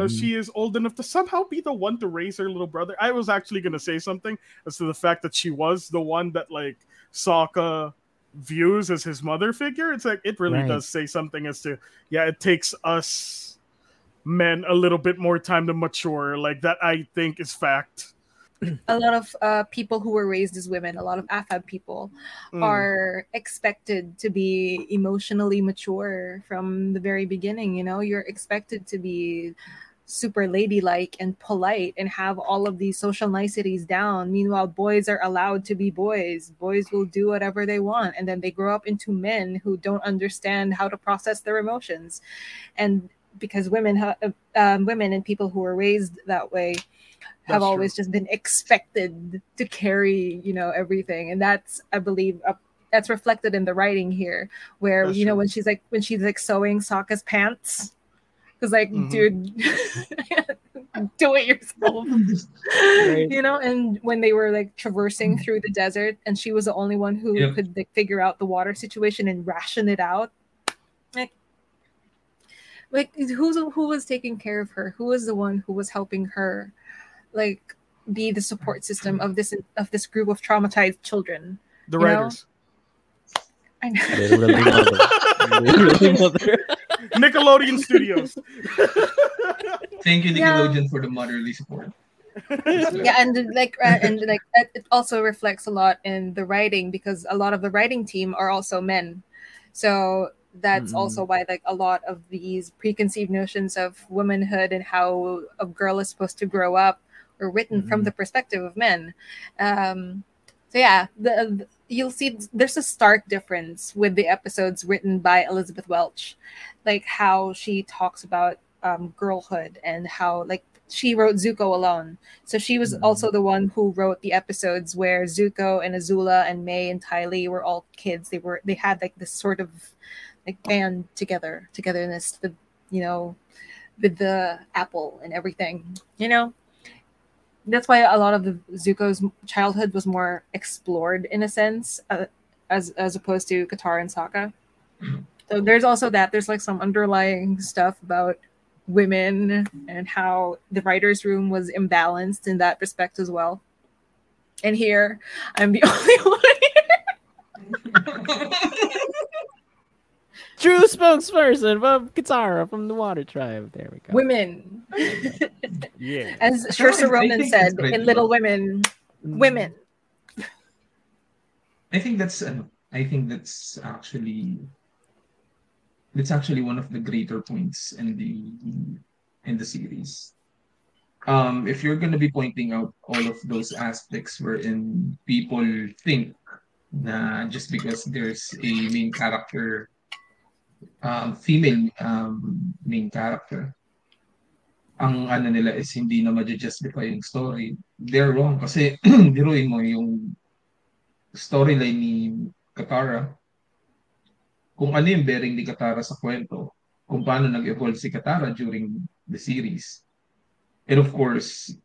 She is old enough to somehow be the one to raise her little brother. I was actually going to say something as to the fact that she was the one that, like, Sokka views as his mother figure. It's like, it really does say something as to, yeah, it takes us men a little bit more time to mature. Like, that I think is fact. A lot of people who were raised as women, a lot of AFAB people, are expected to be emotionally mature from the very beginning. You know, you're expected to be super ladylike and polite and have all of these social niceties down. Meanwhile, boys are allowed to be boys. Boys will do whatever they want, and then they grow up into men who don't understand how to process their emotions. And because women and people who were raised that way have always just been expected to carry, you know, everything. And that's, I believe, that's reflected in the writing here, where, you know, when she's like sewing Sokka's pants, because, like, dude, do it yourself, you know. And when they were, like, traversing through the desert, and she was the only one who could, like, figure out the water situation and ration it out. Like, who was taking care of her? Who was the one who was helping her, like, be the support system of this group of traumatized children? The writers. I know. Nickelodeon Studios. Thank you, Nickelodeon, for the motherly support. and it also reflects a lot in the writing, because a lot of the writing team are also men. So that's also why, like, a lot of these preconceived notions of womanhood and how a girl is supposed to grow up are written from the perspective of men. So yeah, you'll see there's a stark difference with the episodes written by Elizabeth Welch, like how she talks about girlhood and how, like, she wrote Zuko alone. So she was also the one who wrote the episodes where Zuko and Azula and Mei and Ty Lee were all kids. They had, like, this sort of, like, band togetherness, you know, with the apple and everything, you know. That's why a lot of the Zuko's childhood was more explored, in a sense, as opposed to Katara and Sokka. So there's also that. There's, like, some underlying stuff about women and how the writer's room was imbalanced in that respect as well. And here, I'm the only one here. True spokesperson from Katara from the Water Tribe. There we go. Women. Yeah. As Saoirse Ronan said in Little Women, women. I think that's actually one of the greater points in the series. if you're going to be pointing out all of those aspects wherein people think na just because there's a main character, female main character, ang ano nila is hindi na ma-justify yung story, they're wrong. Kasi diruin mo yung storyline ni Katara, kung ano yung bearing ni Katara sa kwento, kung paano nag-evolve si Katara during the series. And of course,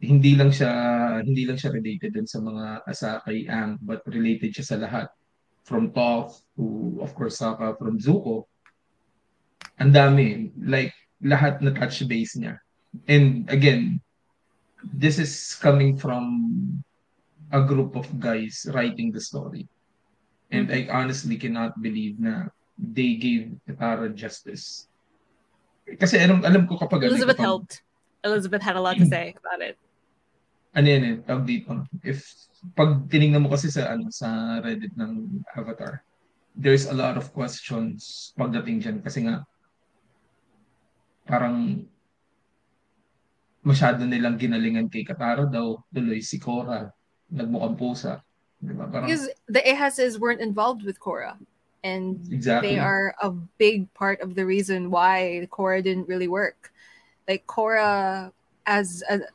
hindi lang siya related dun sa mga kay Aang, but related siya sa lahat. From Toph to, of course, Sokka, from Zuko. Ang dami. Like, lahat na touch base niya. And again, this is coming from a group of guys writing the story. And I honestly cannot believe na they gave Katara justice. Kasi alam ko kapag... Elizabeth helped. Elizabeth had a lot to say about it. Ano yan eh, tawag dito. Pag tinignan mo kasi sa Reddit ng Avatar, there's a lot of questions pagdating dyan. Kasi nga, parang masyado nilang ginalingan kay Katara daw, tuloy si Korra, nagmukhang pusa. Diba? Parang, because the Ehases weren't involved with Korra. And exactly. They are a big part of the reason why Korra didn't really work. Like, Korra as an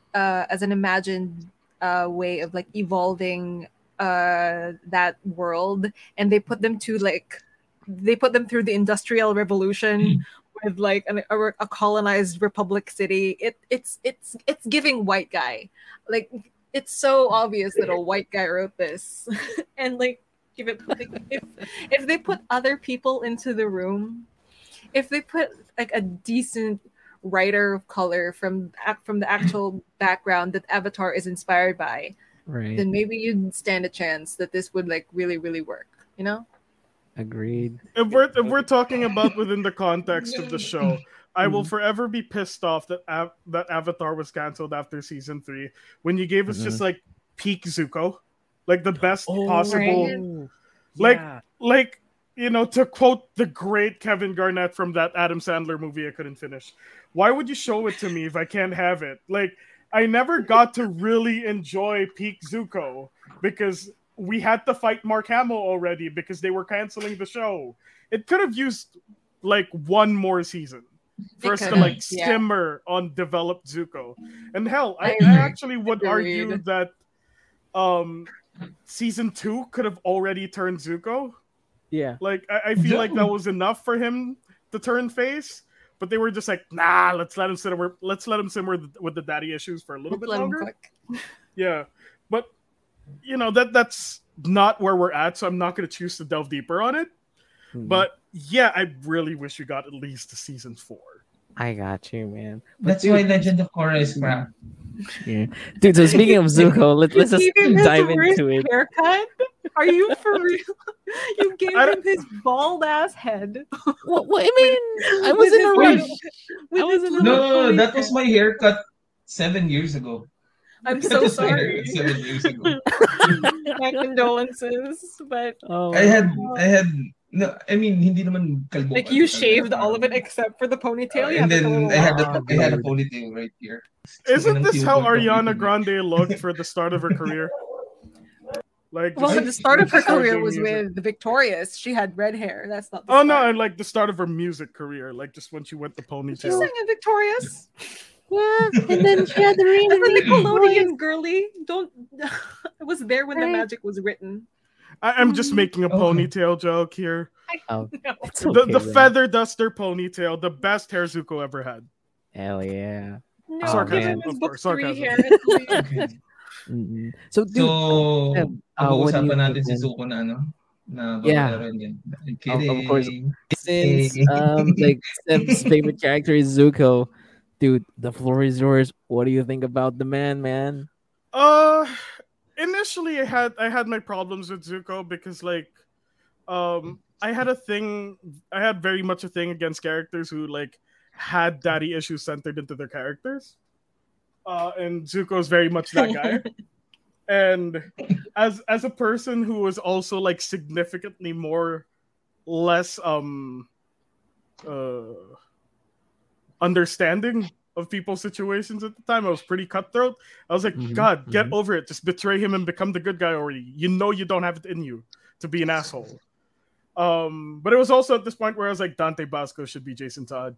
imagined way of like evolving that world, and they put them through the Industrial Revolution with like a colonized Republic City. It's giving white guy. Like, it's so obvious that a white guy wrote this, and like if they put other people into the room, if they put like a decent writer of color from the actual background that Avatar is inspired by, right, then maybe you'd stand a chance that this would like really, really work, you know? Agreed. If we're talking about within the context of the show, I will forever be pissed off that Avatar was canceled after season 3 when you gave us just like peak Zuko, like the best possible, right? like you know, to quote the great Kevin Garnett from that Adam Sandler movie I couldn't finish, why would you show it to me if I can't have it? Like, I never got to really enjoy peak Zuko because we had to fight Mark Hamill already because they were canceling the show. It could have used, like, one more season for us to, like, simmer on developed Zuko. And hell, I actually would argue that season 2 could have already turned Zuko. Yeah. Like, I feel like that was enough for him to turn face, but they were just like, nah, let's let him simmer with the daddy issues for a little bit longer. Yeah. But, you know, that's not where we're at, so I'm not going to choose to delve deeper on it. But, yeah, I really wish we got at least to season 4. I got you, man. That's why Legend of Korra is crap. Yeah. Dude, so speaking of Zuko, let's just dive into it. Haircut? Are you for real? You gave him his bald ass head. What? I mean, I was in a rush. No, that was my haircut 7 years ago. I'm so sorry. 7 years ago. My condolences, but I mean, hindi naman kalbo. Like, you shaved all of it except for the ponytail. And then I had a ponytail right here. Isn't this how Ariana Grande looked for the start of her career? Like, well, the start of her career was with the Victorious. She had red hair. That's not. No, and like the start of her music career, like just when she went the ponytail. She sang in Victorious. Yeah, and then she had the ring. And the Nickelodeon girly. I was there when the magic was written. I'm just making a ponytail joke here. The feather duster ponytail, the best hair Zuko ever had. Hell yeah! No, sarcasm, of course. Sarcasm. Okay. Mm-hmm. So pag-uusapan natin si Zuko na ano? Na babayaran yan. Of course. Since like Seb's favorite character is Zuko, dude, the floor is yours. What do you think about the man? Initially I had my problems with Zuko because like I had very much a thing against characters who like had daddy issues centered into their characters. And Zuko's very much that guy. And as a person who was also like significantly more less understanding of people's situations at the time. I was pretty cutthroat. I was like, God, get over it. Just betray him and become the good guy already. You know you don't have it in you to be an asshole. But it was also at this point where I was like, Dante Bosco should be Jason Todd.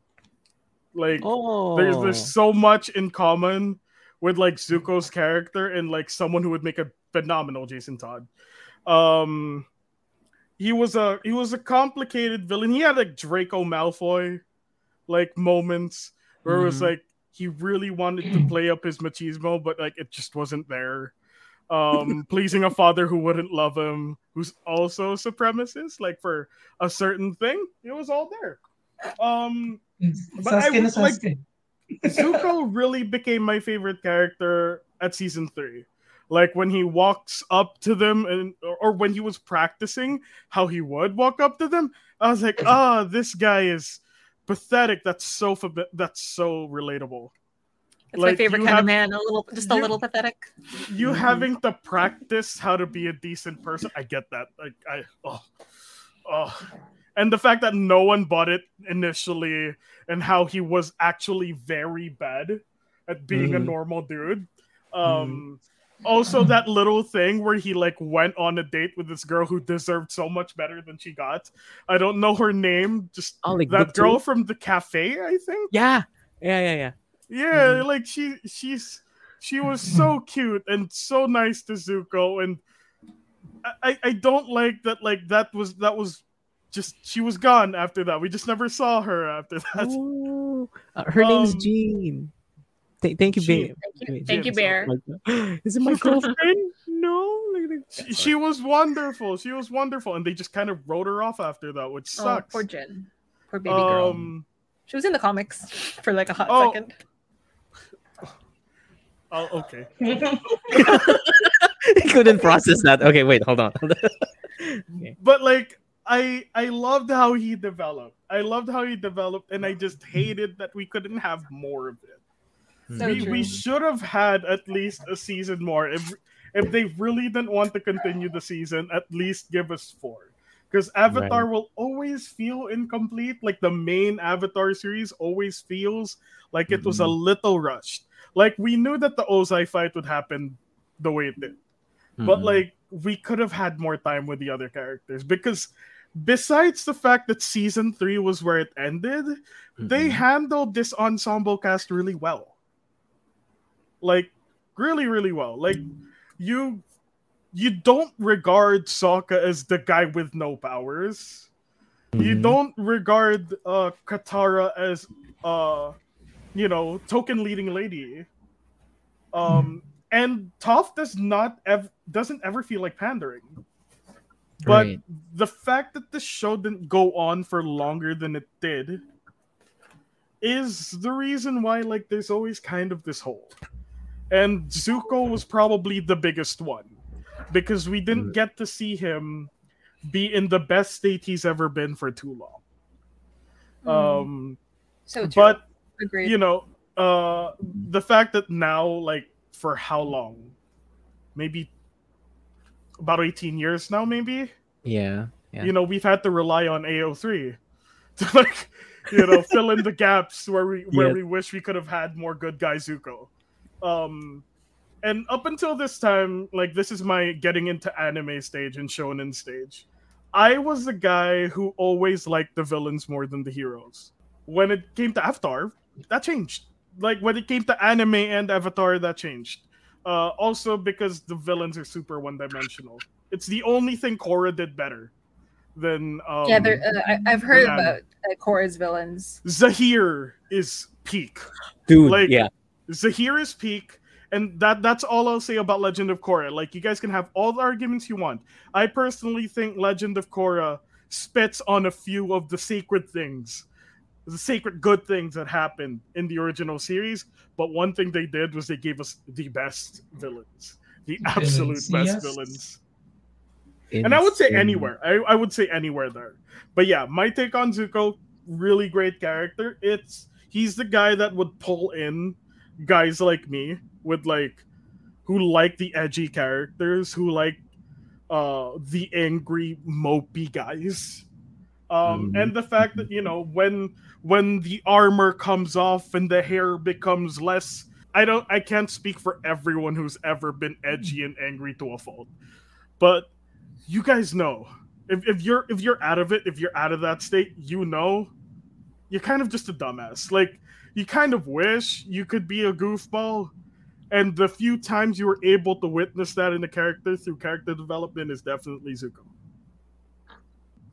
Like, there's so much in common with like Zuko's character and like someone who would make a phenomenal Jason Todd. He was a complicated villain. He had like Draco Malfoy like moments where it was like he really wanted to play up his machismo, but like it just wasn't there. Pleasing a father who wouldn't love him, who's also a supremacist, like for a certain thing, it was all there. But Sasuke, I was like, Zuko really became my favorite character at season 3. Like when he walks up to them, and or when he was practicing how he would walk up to them, I was like, ah, this guy is pathetic. That's so relatable. It's like, my favorite kind of man. A little pathetic. You having to practice how to be a decent person, I get that. Like and the fact that no one bought it initially, and how he was actually very bad at being a normal dude. Also, that little thing where he like went on a date with this girl who deserved so much better than she got. I don't know her name. Just that girl from the cafe, I think. Yeah. Like she was so cute and so nice to Zuko, and I don't like that. Like that was just, she was gone after that. We just never saw her after that. Oh, her name's Jean. Thank you, Bear. Thank you, Bear. Is it my girlfriend? No. She was wonderful. And they just kind of wrote her off after that, which sucks. Poor Jen. Poor baby girl. She was in the comics for like a hot second. Oh, okay. I couldn't process that. Okay, wait, hold on. Okay. But like, I loved how he developed. And I just hated that we couldn't have more of it. So we should have had at least a season more. If they really didn't want to continue the season, at least give us 4. Because Avatar will always feel incomplete. Like the main Avatar series always feels like it was a little rushed. Like we knew that the Ozai fight would happen the way it did. But like we could have had more time with the other characters. Because besides the fact that season 3 was where it ended, they handled this ensemble cast really well. Like, really, really well. Like, you don't regard Sokka as the guy with no powers. You don't regard Katara as, token leading lady. And Toph doesn't ever feel like pandering. But the fact that this show didn't go on for longer than it did is the reason why, like, there's always kind of this hole. And Zuko was probably the biggest one, because we didn't get to see him be in the best state he's ever been for too long. So true. But, agreed. The fact that now, like, for how long? Maybe about 18 years now, maybe? Yeah. We've had to rely on AO3 to, like, fill in the gaps where we wish we could have had more good guy Zuko. And up until this time, like, this is my getting into anime stage and shonen stage. I was the guy who always liked the villains more than the heroes. When it came to Avatar, that changed. Like, when it came to anime and Avatar, that changed. Also because the villains are super one-dimensional. It's the only thing Korra did better than... I've heard about Korra's villains. Zaheer is peak. Dude, like, yeah. Zaheer is peak, and that's all I'll say about Legend of Korra. Like, you guys can have all the arguments you want. I personally think Legend of Korra spits on a few of the sacred things, the sacred good things that happened in the original series, but one thing they did was they gave us the best villains. The absolute best villains. And I would say anywhere. I would say anywhere there. But yeah, my take on Zuko, really great character. He's the guy that would pull in guys like me, with like, who like the edgy characters, who like the angry mopey guys, And the fact that, you know, when the armor comes off and the hair becomes less, I can't speak for everyone who's ever been edgy and angry to a fault, but you guys know if you're out of it, if you're out of that state, you know, you're kind of just a dumbass. Like, you kind of wish you could be a goofball, and the few times you were able to witness that in the character through character development is definitely Zuko.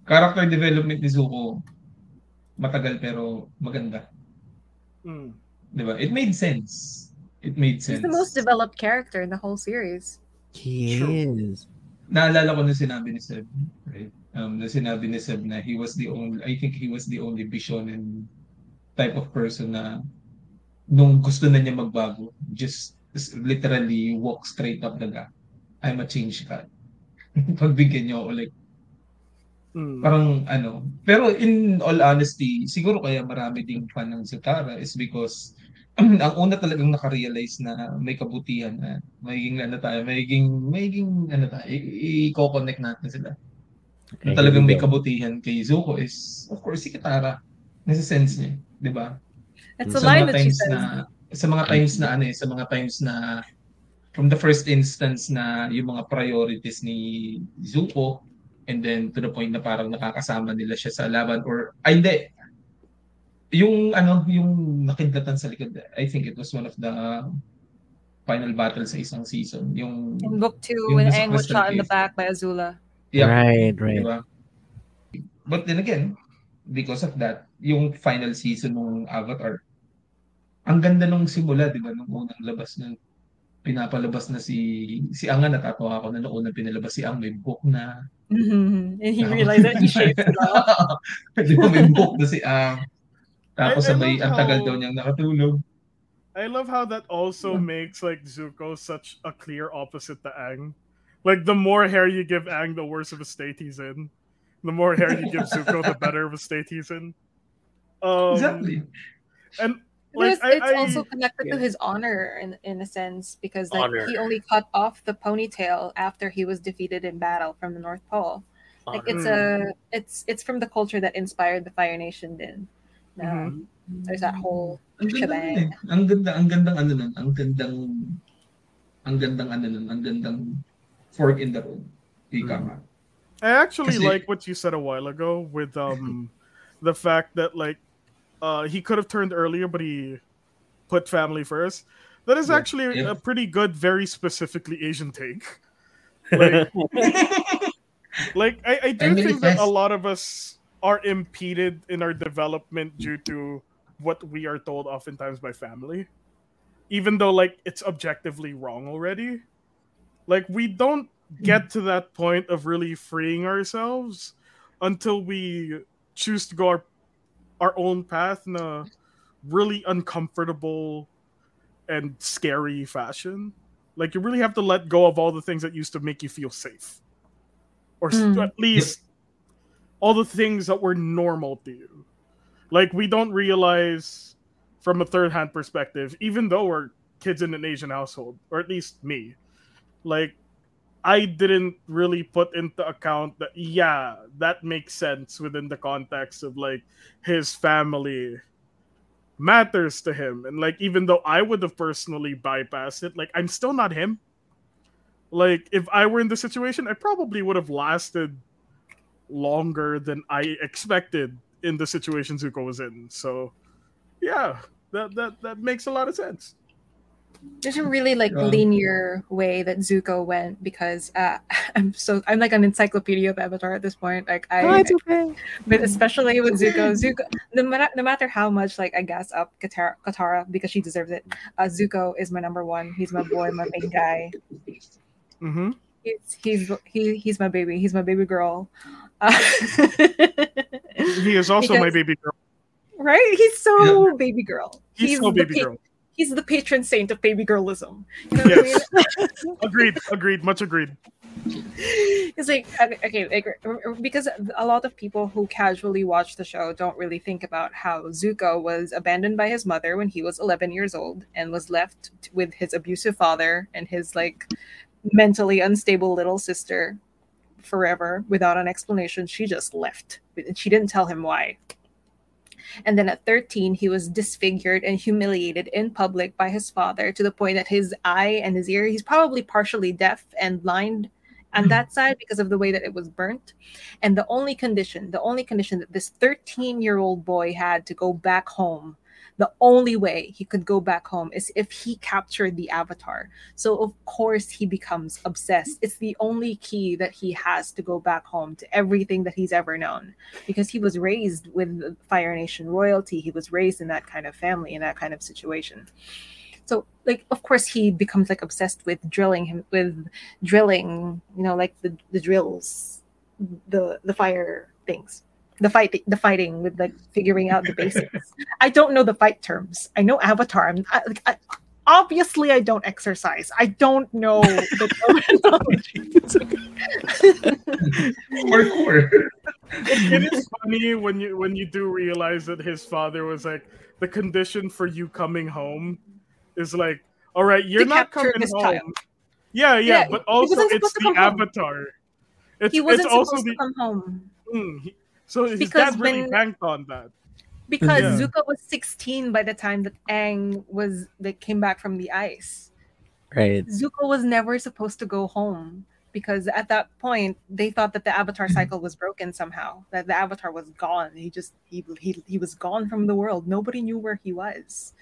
Character development ni Zuko, matagal pero maganda. Mm. Diba? It made sense. It made sense. He's the most developed character in the whole series. He is. Naalala ko na sinabi ni Seb, right? Na sinabi ni Seb na he was the only, I think he was the only Bishonen type of person na nung gusto na niya magbago, just literally walk straight up the gap. I'm a change god. Pagbigyan niyo ako, like, parang ano. Pero in all honesty, siguro kaya marami ding fan ng Zutara is because ang una talagang nakarealize na may kabutihan na i-coconnect natin sila. Okay, na talagang may kabutihan kay Zuko is, of course, si Katara. Nasa sense niya, di ba? That's a line that she says. Sa mga times na from the first instance na yung mga priorities ni Zuko, and then to the point na parang nakakasama nila siya sa laban or hindi. Yung nakidlatan sa likod, I think it was one of the final battles sa isang season. Yung in book 2 when Aang was shot in the back by Azula. Yeah. Right. Diba? But then again, because of that, yung final season ng Avatar, ang ganda nung simula, di ba? Nung unang labas ng pinapalabas na si Aang, natatawa ako na noong unang pinalabas si Aang, may book na. Mm-hmm. And he realized that he shaped it up. Di ba, may book na si Aang. Tapos sabay, ang tagal daw niyang nakatulog. I love how that also makes like Zuko such a clear opposite to Aang. Like, the more hair you give Aang, the worse of a state he's in. The more hair you give Zuko, the better of a state he's in. Exactly. And like, it's also connected to his honor in a sense, because like he only cut off the ponytail after he was defeated in battle from the North Pole. Like, it's from the culture that inspired the Fire Nation din. There's that whole shebang. Ang gandang fork in the road. I actually like what you said a while ago with the fact that like he could have turned earlier, but he put family first. That is actually a pretty good, very specifically Asian take. Like, like I think that a lot of us are impeded in our development due to what we are told oftentimes by family, even though like it's objectively wrong already. Like, we don't get to that point of really freeing ourselves until we choose to go our own path in a really uncomfortable and scary fashion. Like, you really have to let go of all the things that used to make you feel safe, or at least all the things that were normal to you. Like, we don't realize from a third-hand perspective, even though we're kids in an Asian household, or at least me, like, I didn't really put into account that, yeah, that makes sense within the context of, like, his family matters to him. And, like, even though I would have personally bypassed it, like, I'm still not him. Like, if I were in the situation, I probably would have lasted longer than I expected in the situation Zuko was in. So, yeah, that makes a lot of sense. There's a really like linear way that Zuko went, because I'm like an encyclopedia of Avatar at this point. Like, but especially with Zuko, no matter how much like I gas up Katara because she deserves it, Zuko is my number one. He's my boy, my main guy. Mm-hmm. He's my baby. He's my baby girl. He is also my baby girl. Right? He's so baby girl. He's so baby girl. He's the patron saint of baby girlism. You know what I mean? Agreed. Much agreed. It's like, okay, like, because a lot of people who casually watch the show don't really think about how Zuko was abandoned by his mother when he was 11 years old and was left with his abusive father and his like mentally unstable little sister forever without an explanation. She just left. She didn't tell him why. And then at 13, he was disfigured and humiliated in public by his father to the point that his eye and his ear, he's probably partially deaf and blind on that side because of the way that it was burnt. And the only condition that this 13-year-old boy had to go back home, the only way he could go back home is if he captured the Avatar. So, of course, he becomes obsessed. It's the only key that he has to go back home to everything that he's ever known, because he was raised with Fire Nation royalty. He was raised in that kind of family, in that kind of situation. So, like, of course, he becomes, like, obsessed with drilling, you know, like the drills, the fire things. The fighting with, like, figuring out the basics. I don't know the fight terms. I know Avatar. Obviously, I don't exercise. I don't know the terminology. Hardcore. It is funny when you do realize that his father was like, the condition for you coming home is like, all right, you're not coming home. Child. Yeah, but also it's the Avatar. He wasn't supposed to come home. So his dad really banked on that. Because Zuko was 16 by the time that Aang came back from the ice. Right. Zuko was never supposed to go home because at that point they thought that the Avatar cycle was broken somehow. That the Avatar was gone. He was gone from the world. Nobody knew where he was.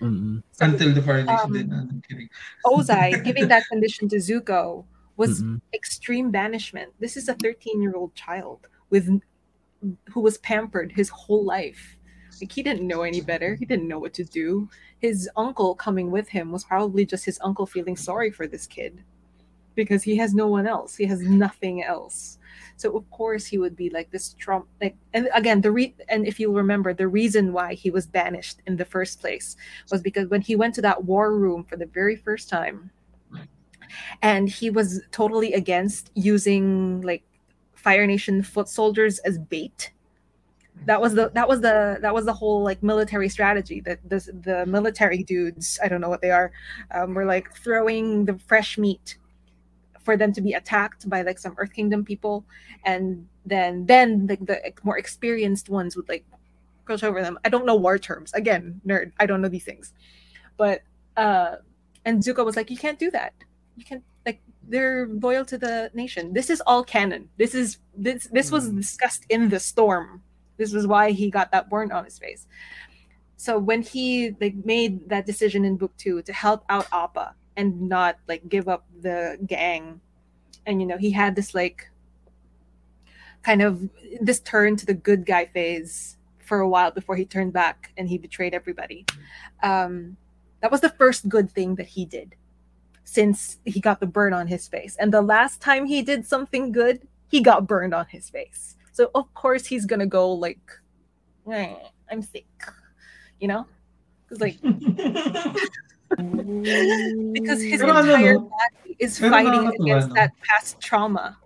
Mm-hmm. So, until the Fire Nation did. I'm kidding. Ozai giving that condition to Zuko was extreme banishment. This is a 13-year-old child who was pampered his whole life. Like, he didn't know any better. He didn't know what to do. His uncle coming with him was probably just his uncle feeling sorry for this kid because he has no one else. He has nothing else. So of course he would be like this Trump. Like, and again, and if you remember, the reason why he was banished in the first place was because when he went to that war room for the very first time, and he was totally against using, like, Fire Nation foot soldiers as bait. That was the whole, like, military strategy that the military dudes, I don't know what they are, were like throwing the fresh meat for them to be attacked by, like, some Earth Kingdom people, and then the more experienced ones would, like, crush over them. I don't know war terms. Again, nerd. I don't know these things, but and Zuko was like, you can't do that. You can't. They're loyal to the nation. This is all canon. This was discussed in The Storm. This was why he got that burn on his face. So when he, like, made that decision in Book 2 to help out Appa and not, like, give up the gang, and, you know, he had this, like, kind of this turn to the good guy phase for a while before he turned back and he betrayed everybody. That was the first good thing that he did since he got the burn on his face. And the last time he did something good, he got burned on his face. So of course he's gonna go like, I'm sick, you know? It's like because his entire body is fighting against that past trauma.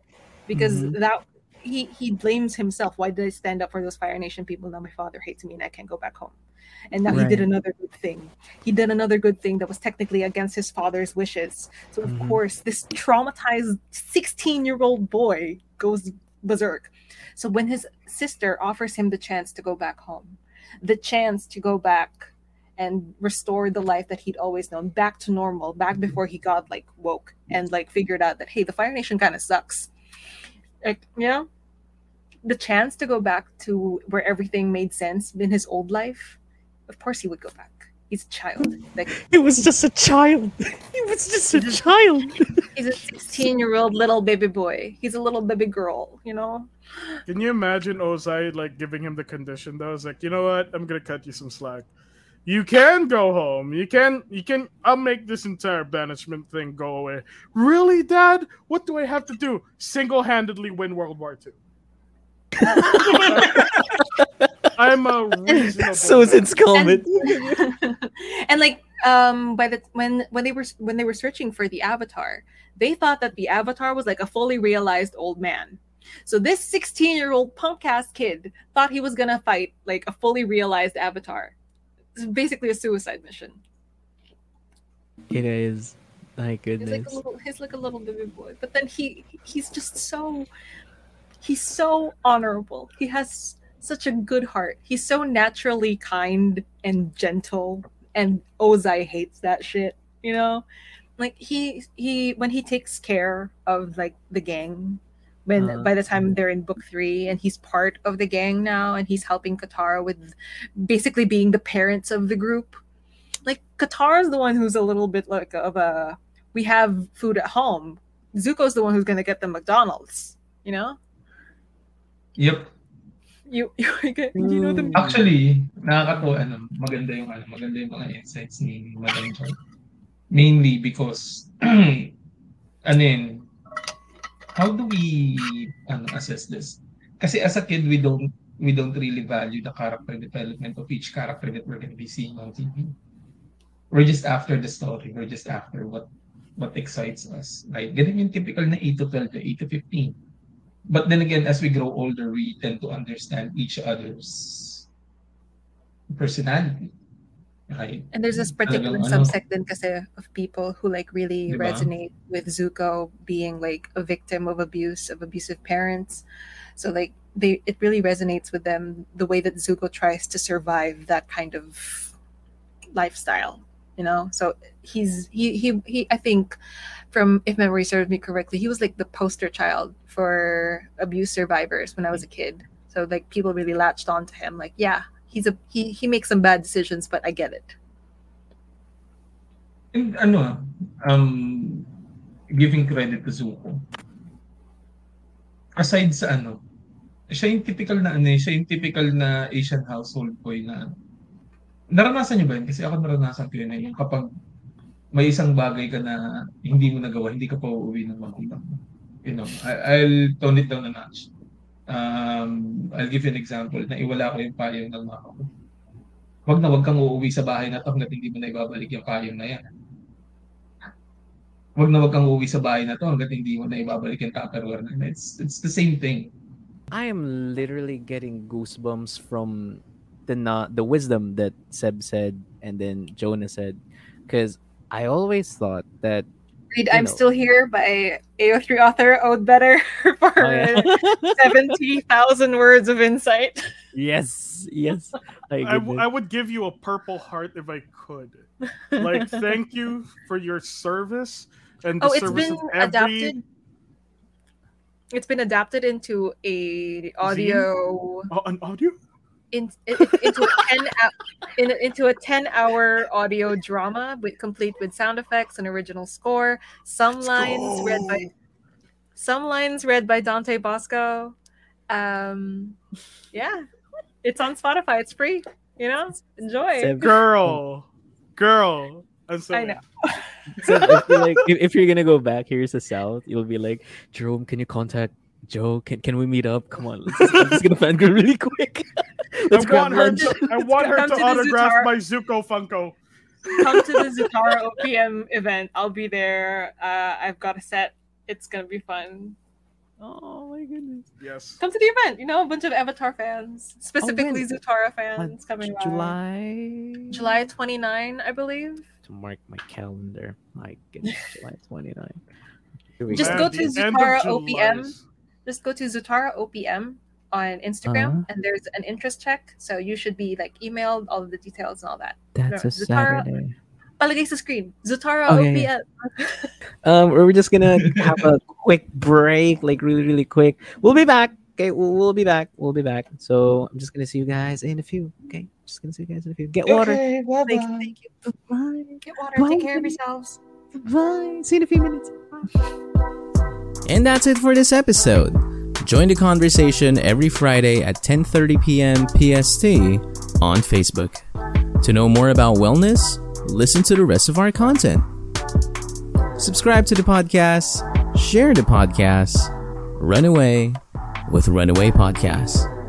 Because that he blames himself. Why did I stand up for those Fire Nation people? Now my father hates me and I can't go back home. And now he did another good thing. He did another good thing that was technically against his father's wishes. So, of course, this traumatized 16-year-old boy goes berserk. So when his sister offers him the chance to go back home, the chance to go back and restore the life that he'd always known, back to normal, back before he got, like, woke and, like, figured out that, hey, the Fire Nation kind of sucks. Like, you know, the chance to go back to where everything made sense in his old life. Of course he would go back. He's a child. Like, he was just a child. He was just a child. He's a 16-year-old little baby boy. He's a little baby girl, you know? Can you imagine Ozai, like, giving him the condition that was like, you know what? I'm going to cut you some slack. You can go home. You can. I'll make this entire banishment thing go away. Really, Dad? What do I have to do? Single-handedly win World War II. I'm a reasonable. So is its comment. And like, by the when they were searching for the Avatar, they thought that the Avatar was, like, a fully realized old man. So this 16-year-old punk ass kid thought he was gonna fight, like, a fully realized Avatar. It's basically a suicide mission. It is. My goodness. He's like a little baby boy, but then he's just so, he's so honorable. He has such a good heart. He's so naturally kind and gentle, and Ozai hates that shit, you know? Like he when he takes care of like the gang, when by the time they're in book 3 and he's part of the gang now and he's helping Katara with basically being the parents of the group. Like Katara's the one who's a little bit like of a, we have food at home. Zuko's the one who's gonna get the McDonald's, you know? Yep. You know the movie? Actually, nakakatawa maganda yung mga insights ni Madam Joy. Mainly because how do we assess this? Kasi as a kid we don't really value the character development of each character that we're going to be seeing on TV. We're just after the story. We're just after what excites us. Like ganun yung typical na 8 to 12 to 8 to 15. But then again, as we grow older, we tend to understand each other's personality, right? And there's this particular subsect then kasi of people who like really resonate with Zuko being like a victim of abuse, of abusive parents. So like it really resonates with them the way that Zuko tries to survive that kind of lifestyle. You know, so he I think, from if memory serves me correctly, he was like the poster child for abuse survivors when I was a kid. So like people really latched on to him. Like, yeah, he makes some bad decisions, but I get it. And giving credit to Zuko. Aside sa siya yung typical na Asian household boy na. Naranasan niyo ba yun? Kasi ako naranasan ko yun na yung kapag may isang bagay ka na hindi mo nagawa, hindi ka pa uuwi ng magulang. You know, I'll tone it down a notch. I'll give you an example. Naiwala ko yung payong ng mama ko. Wag kang uuwi sa bahay na to hanggat hindi mo na ibabalik yung payong na yan. Wag kang uuwi sa bahay na to hanggat hindi mo na ibabalik yung tupperware na yan. It's the same thing. I am literally getting goosebumps from the wisdom that Seb said and then Jonah said, because I always thought that read I'm Still Here by AO3 author Odebetter for 70,000 words of insight. Yes. I would give you a purple heart if I could. Like, thank you for your service and the service of adapted. It's been adapted into an audio. Into a 10-hour audio drama complete with sound effects and original score. Some lines read by Dante Bosco. Yeah, it's on Spotify. It's free. You know, enjoy. Seb, girl. I'm sorry. I know. Seb, if you're gonna go back here to the South, you'll be like, Jerome, can you contact Joe? Can we meet up? Come on, I'm just gonna fan girl really quick. I want her to autograph my Zuko Funko. Come to the Zutara OPM event. I'll be there. I've got a set. It's going to be fun. Oh, my goodness. Yes. Come to the event. You know, a bunch of Avatar fans, specifically Zutara fans coming by. July 29, I believe. To mark my calendar. My goodness, July 29. Just go to Zutara OPM. Just go to Zutara OPM on Instagram, and there's an interest check, so you should be like emailed all of the details and all that. That's a Saturday. Palagay sa screen. Zutara OPM. We're just gonna have a quick break, like really quick. We'll be back. Okay, we'll be back. So I'm just gonna see you guys in a few. Okay, Get water. Okay, well, thank you. Bye. Get water. Bye. Take care of yourselves. Bye. See you in a few minutes. Bye. And that's it for this episode. Join the conversation every Friday at 10:30 p.m. PST on Facebook. To know more about wellness, listen to the rest of our content. Subscribe to the podcast, share the podcast, run away with Runaway Podcast.